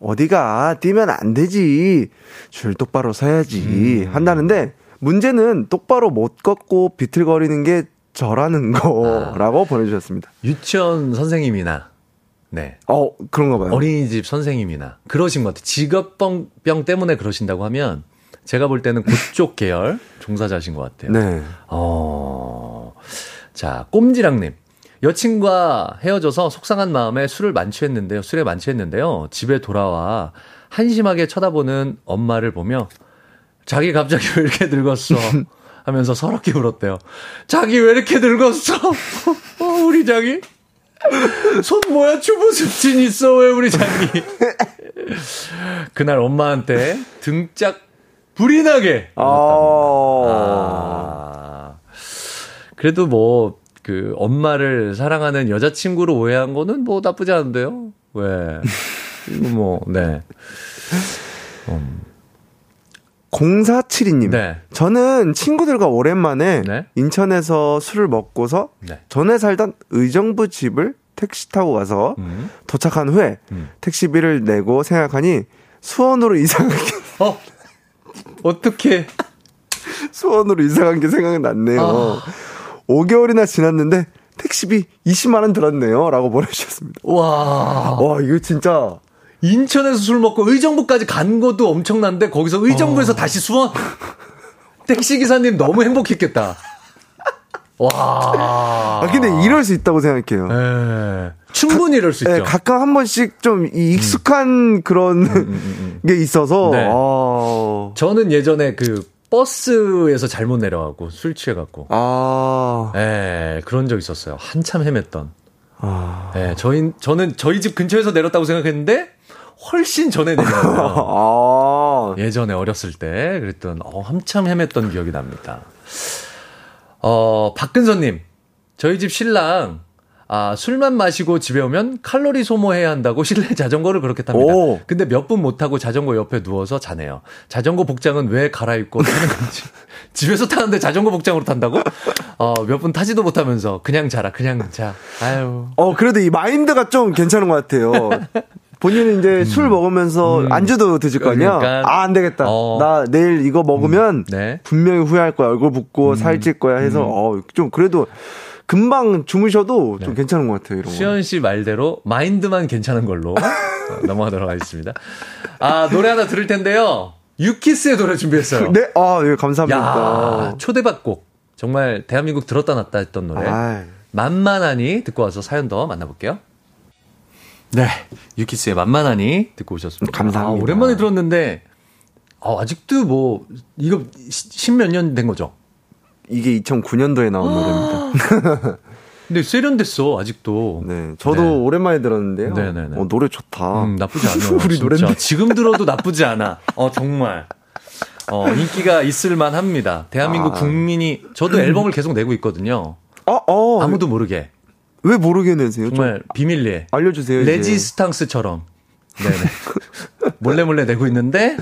어디가 뛰면 안 되지. 줄 똑바로 서야지 한다는데 문제는 똑바로 못 걷고 비틀거리는 게 저라는 거라고 보내주셨습니다. 유치원 선생님이나 네. 그런가 봐요. 어린이집 선생님이나 그러신 것 같아요. 직업병 때문에 그러신다고 하면 제가 볼 때는 그쪽 계열 종사자신 것 같아요. 네. 자, 꼼지랑님. 여친과 헤어져서 속상한 마음에 술에 만취했는데요. 집에 돌아와 한심하게 쳐다보는 엄마를 보며 자기 갑자기 왜 이렇게 늙었어? 하면서 서럽게 울었대요. 자기 왜 이렇게 늙었어? 우리 자기? 손 뭐야, 추부습진 있어, 왜 우리 자기. 그날 엄마한테 등짝 불이 나게. 그래도 뭐, 그, 엄마를 사랑하는 여자친구로 오해한 거는 뭐 나쁘지 않은데요? 왜? 이거 뭐, 네. 0472님. 네. 저는 친구들과 오랜만에 네? 인천에서 술을 먹고서 네. 전에 살던 의정부 집을 택시 타고 가서 도착한 후에 택시비를 내고 생각하니 수원으로 이사간 게. 어? 어떻게? 수원으로 이사간 게 생각났네요. 아. 5개월이나 지났는데 택시비 20만원 들었네요. 라고 보내주셨습니다. 와. 와, 이거 진짜. 인천에서 술 먹고 의정부까지 간 것도 엄청난데 거기서 의정부에서 다시 수원? 택시기사님 너무 행복했겠다. 와. 아, 근데 이럴 수 있다고 생각해요. 네. 충분히 이럴 수 있죠. 네, 가끔 한 번씩 좀 익숙한 그런 게 있어서. 네. 저는 예전에 그 버스에서 잘못 내려가고 술 취해갖고. 아. 네, 그런 적 있었어요. 한참 헤맸던. 아. 네, 저는 저희 집 근처에서 내렸다고 생각했는데 훨씬 전에 내려요. 아. 예전에 어렸을 때 그랬던 한참 헤맸던 기억이 납니다. 박근선님, 저희 집 신랑 술만 마시고 집에 오면 칼로리 소모해야 한다고 실내 자전거를 그렇게 탑니다. 오. 근데 몇 분 못 타고 자전거 옆에 누워서 자네요. 자전거 복장은 왜 갈아입고 타는 건지. 집에서 타는데 자전거 복장으로 탄다고? 몇 분 타지도 못하면서 그냥 자라, 그냥 자. 아유. 그래도 이 마인드가 좀 괜찮은 것 같아요. 본인은 이제 술 먹으면서 안주도 드실 거 아니야? 그러니까. 안 되겠다. 나 내일 이거 먹으면 네. 분명히 후회할 거야. 얼굴 붓고 살찔 거야 해서 좀 그래도 금방 주무셔도 네. 좀 괜찮은 것 같아요. 이런 수현 씨 말대로 마인드만 괜찮은 걸로 넘어가도록 하겠습니다. 노래 하나 들을 텐데요. 유키스의 노래 준비했어요. 네? 예, 감사합니다. 야, 초대받고 정말 대한민국 들었다 놨다 했던 노래. 만만하니 듣고 와서 사연 더 만나볼게요. 네, 유키스의 만만하니 듣고 오셨습니다. 감사합니다. 오랜만에 들었는데 아직도 뭐 이거 십몇 년 된 거죠? 이게 2009년도에 나온 노래입니다. 근데 세련됐어 아직도. 네, 저도 네. 오랜만에 들었는데요. 네네네. 노래 좋다. 나쁘지 않아. 우리 노래인데 지금 들어도 나쁘지 않아. 정말 인기가 있을만 합니다. 대한민국 국민이 저도 앨범을 계속 내고 있거든요. 아무도 모르게. 왜 모르게 내세요? 정말 비밀리에. 알려주세요. 이제. 레지스탕스처럼. 네네. 몰래 내고 있는데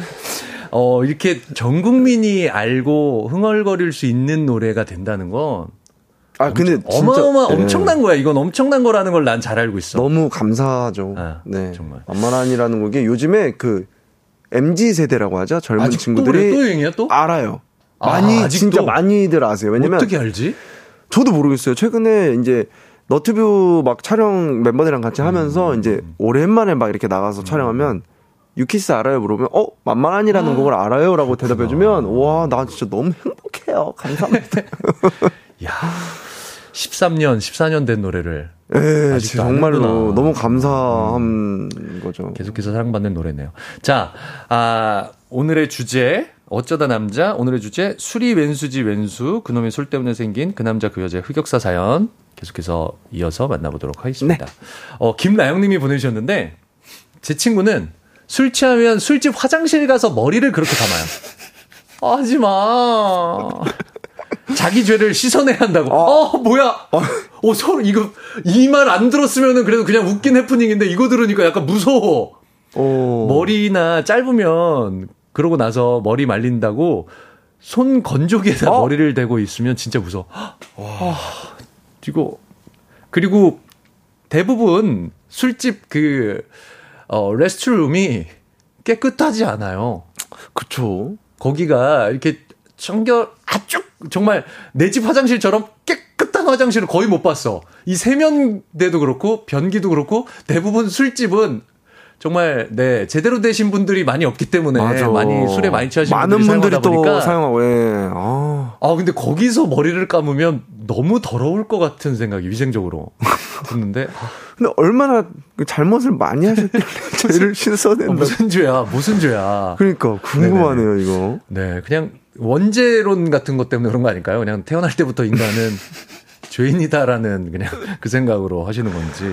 이렇게 전 국민이 알고 흥얼거릴 수 있는 노래가 된다는 건 근데 진짜 엄청난 거야. 이건 엄청난 거라는 걸 난 잘 알고 있어. 너무 감사하죠. 네. 정말. 만만한이라는 곡이 요즘에 그 MZ 세대라고 하죠. 젊은 친구들이 또 유행이야 또? 알아요. 많이 아직도? 진짜 많이들 아세요. 왜냐면 어떻게 알지? 저도 모르겠어요. 최근에 이제 너튜브 막 촬영 멤버들이랑 같이 하면서 이제 오랜만에 막 이렇게 나가서 촬영하면 유키스 알아요? 물어보면 만만한이라는 곡을 알아요? 라고 대답해주면 와, 나 진짜 너무 행복해요. 감사합니다. 야, 13년, 14년 된 노래를 정말로 너무 감사한 거죠. 계속해서 사랑받는 노래네요. 자, 오늘의 주제 어쩌다 남자, 오늘의 주제 술이 왼수지 왼수, 그놈의 술 때문에 생긴 그 남자 그 여자의 흑역사 사연 계속해서 이어서 만나보도록 하겠습니다. 네. 김나영님이 보내주셨는데, 제 친구는 술 취하면 술집 화장실 가서 머리를 그렇게 감아요. 하지 마. 자기 죄를 씻어내야 한다고. 뭐야. 서로 이거, 이 말 안 들었으면은 그래도 그냥 웃긴 해프닝인데 이거 들으니까 약간 무서워. 머리나 짧으면 그러고 나서 머리 말린다고 손 건조기에다 머리를 대고 있으면 진짜 무서워. 그리고 대부분 술집 레스트룸이 깨끗하지 않아요. 그쵸. 거기가 이렇게 정말 내 집 화장실처럼 깨끗한 화장실을 거의 못 봤어. 이 세면대도 그렇고 변기도 그렇고 대부분 술집은 정말 네 제대로 되신 분들이 많이 없기 때문에 많이 술에 많이 취하신 분들이 사용하다 보니까 사용하고 근데 거기서 머리를 감으면 너무 더러울 것 같은 생각이 위생적으로 드는데. 근데 얼마나 잘못을 많이 하셨길래 죄를 씻어낸다. 무슨 죄야. 그러니까 궁금하네요. 네네. 이거. 네, 그냥 원죄론 같은 것 때문에 그런 거 아닐까요? 그냥 태어날 때부터 인간은 죄인이다라는 그냥 그 생각으로 하시는 건지.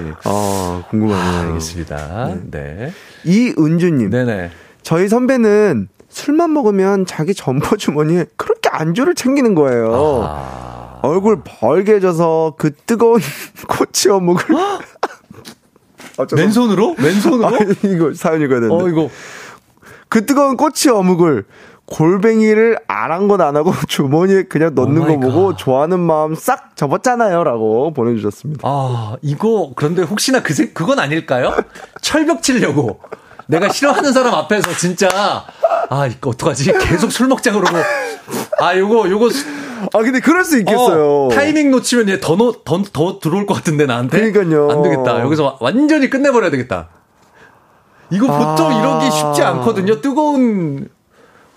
궁금하네요. 아, 알겠습니다. 네. 이은주님. 네네. 저희 선배는 술만 먹으면 자기 점퍼 주머니에 그렇게 안주를 챙기는 거예요. 아. 얼굴 벌게 져서 그 뜨거운 꼬치 어묵을. 맨손으로? 맨손으로? 아, 이거 사연 읽어야 되는데. 이거. 그 뜨거운 꼬치 어묵을 골뱅이를 안 한 건 안 하고 주머니에 그냥 넣는 거 보고 좋아하는 마음 싹 접었잖아요 라고 보내주셨습니다. 아, 이거 그런데 혹시나 그건 아닐까요? 철벽 치려고 내가 싫어하는 사람 앞에서 진짜 이거 어떡하지? 계속 술 먹자 그러고 요거 근데 그럴 수 있겠어요. 타이밍 놓치면 얘 더 들어올 것 같은데 나한테. 그러니까요. 안 되겠다. 여기서 완전히 끝내버려야 되겠다. 이거 보통 이러기 쉽지 않거든요. 뜨거운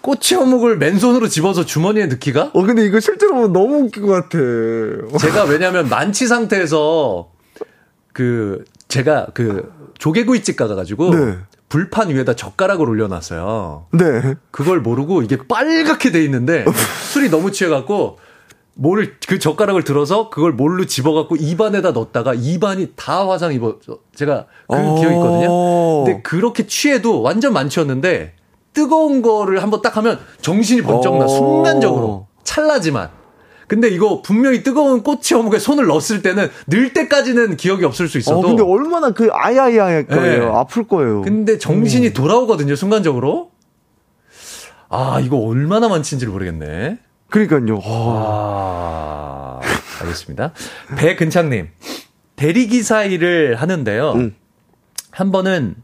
꼬치 어묵을 맨손으로 집어서 주머니에 넣기가? 근데 이거 실제로 보면 너무 웃긴 것 같아. 제가 왜냐면 만취 상태에서 제가 조개구이집 가가지고 네. 불판 위에다 젓가락을 올려놨어요. 네. 그걸 모르고 이게 빨갛게 돼 있는데 술이 너무 취해갖고 그 젓가락을 들어서 그걸 뭘로 집어갖고 입안에다 넣었다가 입안이 다 화상 입었죠. 제가 그 기억이 있거든요. 근데 그렇게 취해도 완전 만취였는데 뜨거운 거를 한번 딱 하면 정신이 번쩍 나. 순간적으로. 찰나지만. 근데 이거 분명히 뜨거운 꼬치 어묵에 손을 넣었을 때는 늘 때까지는 기억이 없을 수 있어도. 근데 얼마나 아야야 할 거예요. 네. 아플 거예요. 근데 정신이 돌아오거든요. 순간적으로. 이거 얼마나 만취인지를 모르겠네. 그러니까요. 알겠습니다. 배근창님. 대리기사 일을 하는데요. 한 번은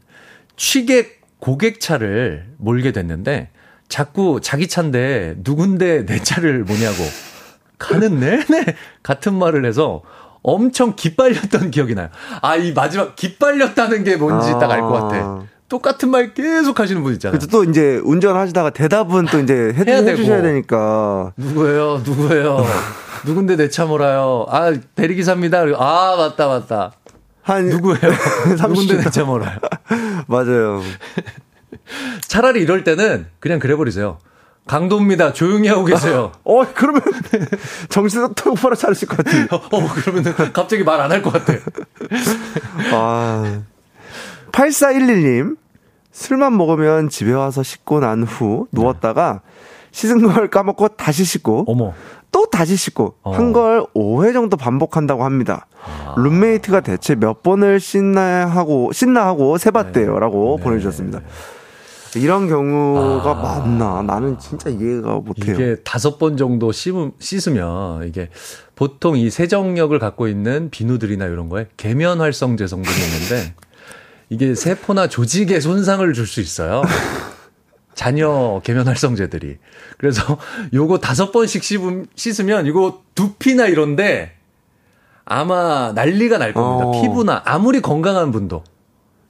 고객차를 몰게 됐는데 자꾸 자기 차인데 누군데 내 차를 뭐냐고 가는 내내 같은 말을 해서 엄청 기빨렸던 기억이 나요. 이 마지막 기빨렸다는 게 뭔지 딱 알 것 같아. 똑같은 말 계속 하시는 분 있잖아요. 그렇죠. 또 이제 운전하시다가 대답은 또 이제 해주셔야 되니까. 누구예요? 누군데 내 차 몰아요? 대리기사입니다. 맞다. 누구예요? 30대 대체 몰라요. 맞아요. 차라리 이럴 때는 그냥 그래버리세요. 강도입니다. 조용히 하고 계세요. 그러면 정신도 똑바로 차리실 것 같아요. 그러면 갑자기 말 안 할 것 같아요. 8411님. 술만 먹으면 집에 와서 씻고 난 후 누웠다가 씻은 걸 까먹고 다시 씻고. 어머. 또 다시 씻고 한 걸 5회 정도 반복한다고 합니다. 룸메이트가 대체 몇 번을 씻나 하고 세봤대요. 네. 라고 보내주셨습니다. 이런 경우가 많나? 나는 진짜 이해가 못해요. 이게 5번 정도 씻으면 이게 보통 이 세정력을 갖고 있는 비누들이나 이런 거에 계면활성제 성분이 있는데 이게 세포나 조직에 손상을 줄 수 있어요. 잔여 계면활성제들이. 그래서 요거 5번씩 씻으면 이거 두피나 이런데 아마 난리가 날 겁니다. 피부나 아무리 건강한 분도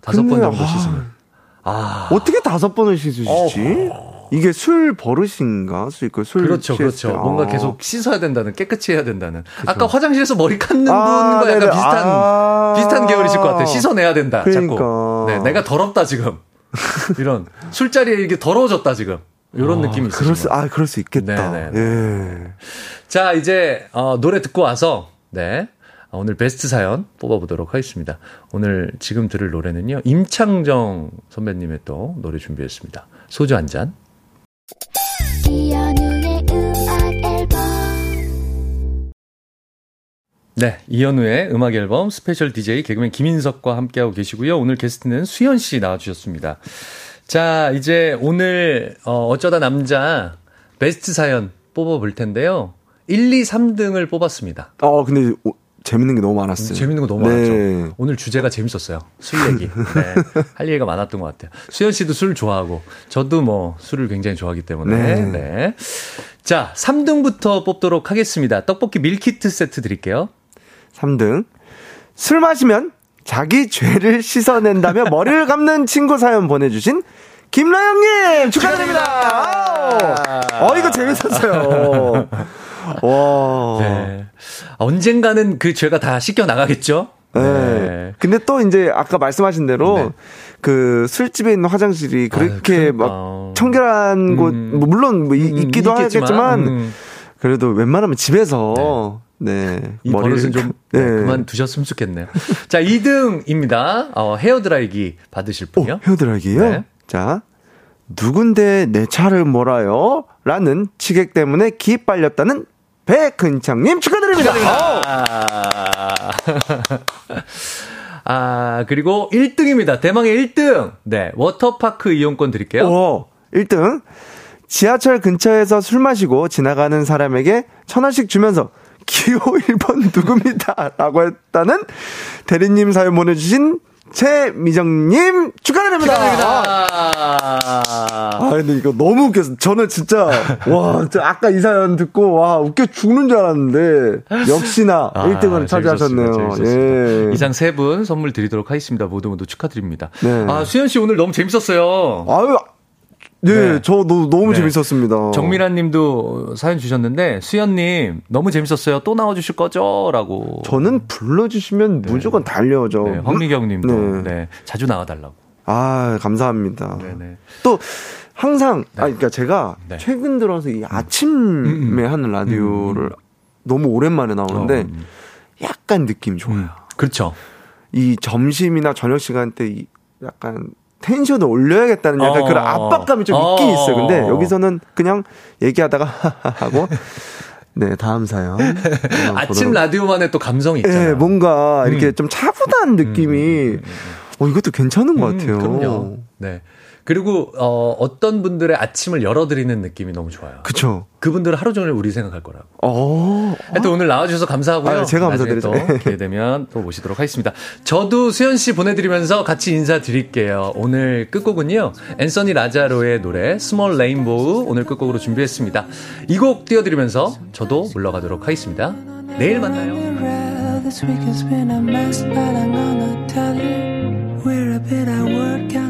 5번 정도 씻으면. 어떻게 5번을 씻으시지? 이게 술 버릇인가? 그렇죠. 뭔가 계속 씻어야 된다는, 깨끗이 해야 된다는. 그쵸. 아까 화장실에서 머리 깎는 분과 약간 비슷한 계열이실 것 같아요. 씻어내야 된다. 그러니까. 자꾸. 네, 내가 더럽다 지금. 이런 술자리에 이게 더러워졌다 지금 이런 느낌이 있어요. 그럴 수 있겠다. 예. 자 이제 노래 듣고 와서 오늘 베스트 사연 뽑아보도록 하겠습니다. 오늘 지금 들을 노래는요 임창정 선배님의 또 노래 준비했습니다. 소주 한 잔. 네, 이현우의 음악 앨범 스페셜 DJ 개그맨 김인석과 함께하고 계시고요. 오늘 게스트는 수연 씨 나와주셨습니다. 자, 이제 오늘 어쩌다 남자 베스트 사연 뽑아볼 텐데요. 1, 2, 3등을 뽑았습니다. 근데 재밌는 게 너무 많았어요. 재밌는 거 너무 많았죠. 오늘 주제가 재밌었어요. 술 얘기. 할 얘기가 많았던 것 같아요. 수연 씨도 술 좋아하고 저도 술을 굉장히 좋아하기 때문에. 네. 자, 3등부터 뽑도록 하겠습니다. 떡볶이 밀키트 세트 드릴게요. 3등. 술 마시면 자기 죄를 씻어낸다며 머리를 감는 친구 사연 보내주신 김라영님 축하드립니다. 이거 재밌었어요. 와. 네. 언젠가는 그 죄가 다 씻겨 나가겠죠? 네. 근데 또 이제 아까 말씀하신 대로 그 술집에 있는 화장실이 그렇게 막 청결한 곳, 물론 있기도 하겠지만 그래도 웬만하면 집에서 네. 이 버릇은 좀 네. 그만 두셨으면 좋겠네요. 자, 2등입니다. 헤어드라이기 받으실 분이요. 헤어드라이기요? 네. 자, 누군데 내 차를 몰아요? 라는 취객 때문에 기 빨렸다는 백근창님 축하드립니다. 아, 그리고 1등입니다. 대망의 1등. 네, 워터파크 이용권 드릴게요. 오, 1등. 지하철 근처에서 술 마시고 지나가는 사람에게 1,000원씩 주면서 기호 1번 누굽니다. 라고 했다는 대리님 사연 보내주신 최미정님 축하드립니다. 아, 근데 이거 너무 웃겼어. 저는 진짜, 와, 아까 이 사연 듣고, 와, 웃겨 죽는 줄 알았는데, 역시나 1등을 차지하셨네요. 재밌었습니다. 예. 이상 세 분 선물 드리도록 하겠습니다. 모두 모두 축하드립니다. 네. 아, 수연씨 오늘 너무 재밌었어요. 아유. 네, 네, 저도 너무 네. 재밌었습니다. 정미란 님도 사연 주셨는데, 수연 님, 너무 재밌었어요. 또 나와주실 거죠? 라고. 저는 불러주시면 네. 무조건 달려오죠. 네, 황미경 님도. 네. 네, 자주 나와달라고. 아, 감사합니다. 네네. 또, 항상, 네. 아, 그러니까 제가 네. 최근 들어서 이 아침에 하는 라디오를 너무 오랜만에 나오는데, 약간 느낌이 좋아요. 그렇죠. 이 점심이나 저녁 시간 때 이 약간, 텐션을 올려야겠다는 약간 그런 압박감이 좀 있긴 있어요. 근데 여기서는 그냥 얘기하다가 하고 네 다음 사연 아침 라디오만의 또 감성이 있잖아요. 네, 뭔가 이렇게 좀 차분한 느낌이 이것도 괜찮은 것 같아요. 그럼요. 네. 그리고 어떤 분들의 아침을 열어드리는 느낌이 너무 좋아요. 그렇죠. 그분들은 하루 종일 우리 생각할 거라고. 하여튼 오늘 나와주셔서 감사하고요. 아, 제가 감사드리죠. 또 기회 되면 또 모시도록 하겠습니다. 저도 수연 씨 보내드리면서 같이 인사드릴게요. 오늘 끝곡은요. 앤서니 라자로의 노래 스몰 레인보우 오늘 끝곡으로 준비했습니다. 이 곡 띄워드리면서 저도 물러가도록 하겠습니다. 내일 만나요.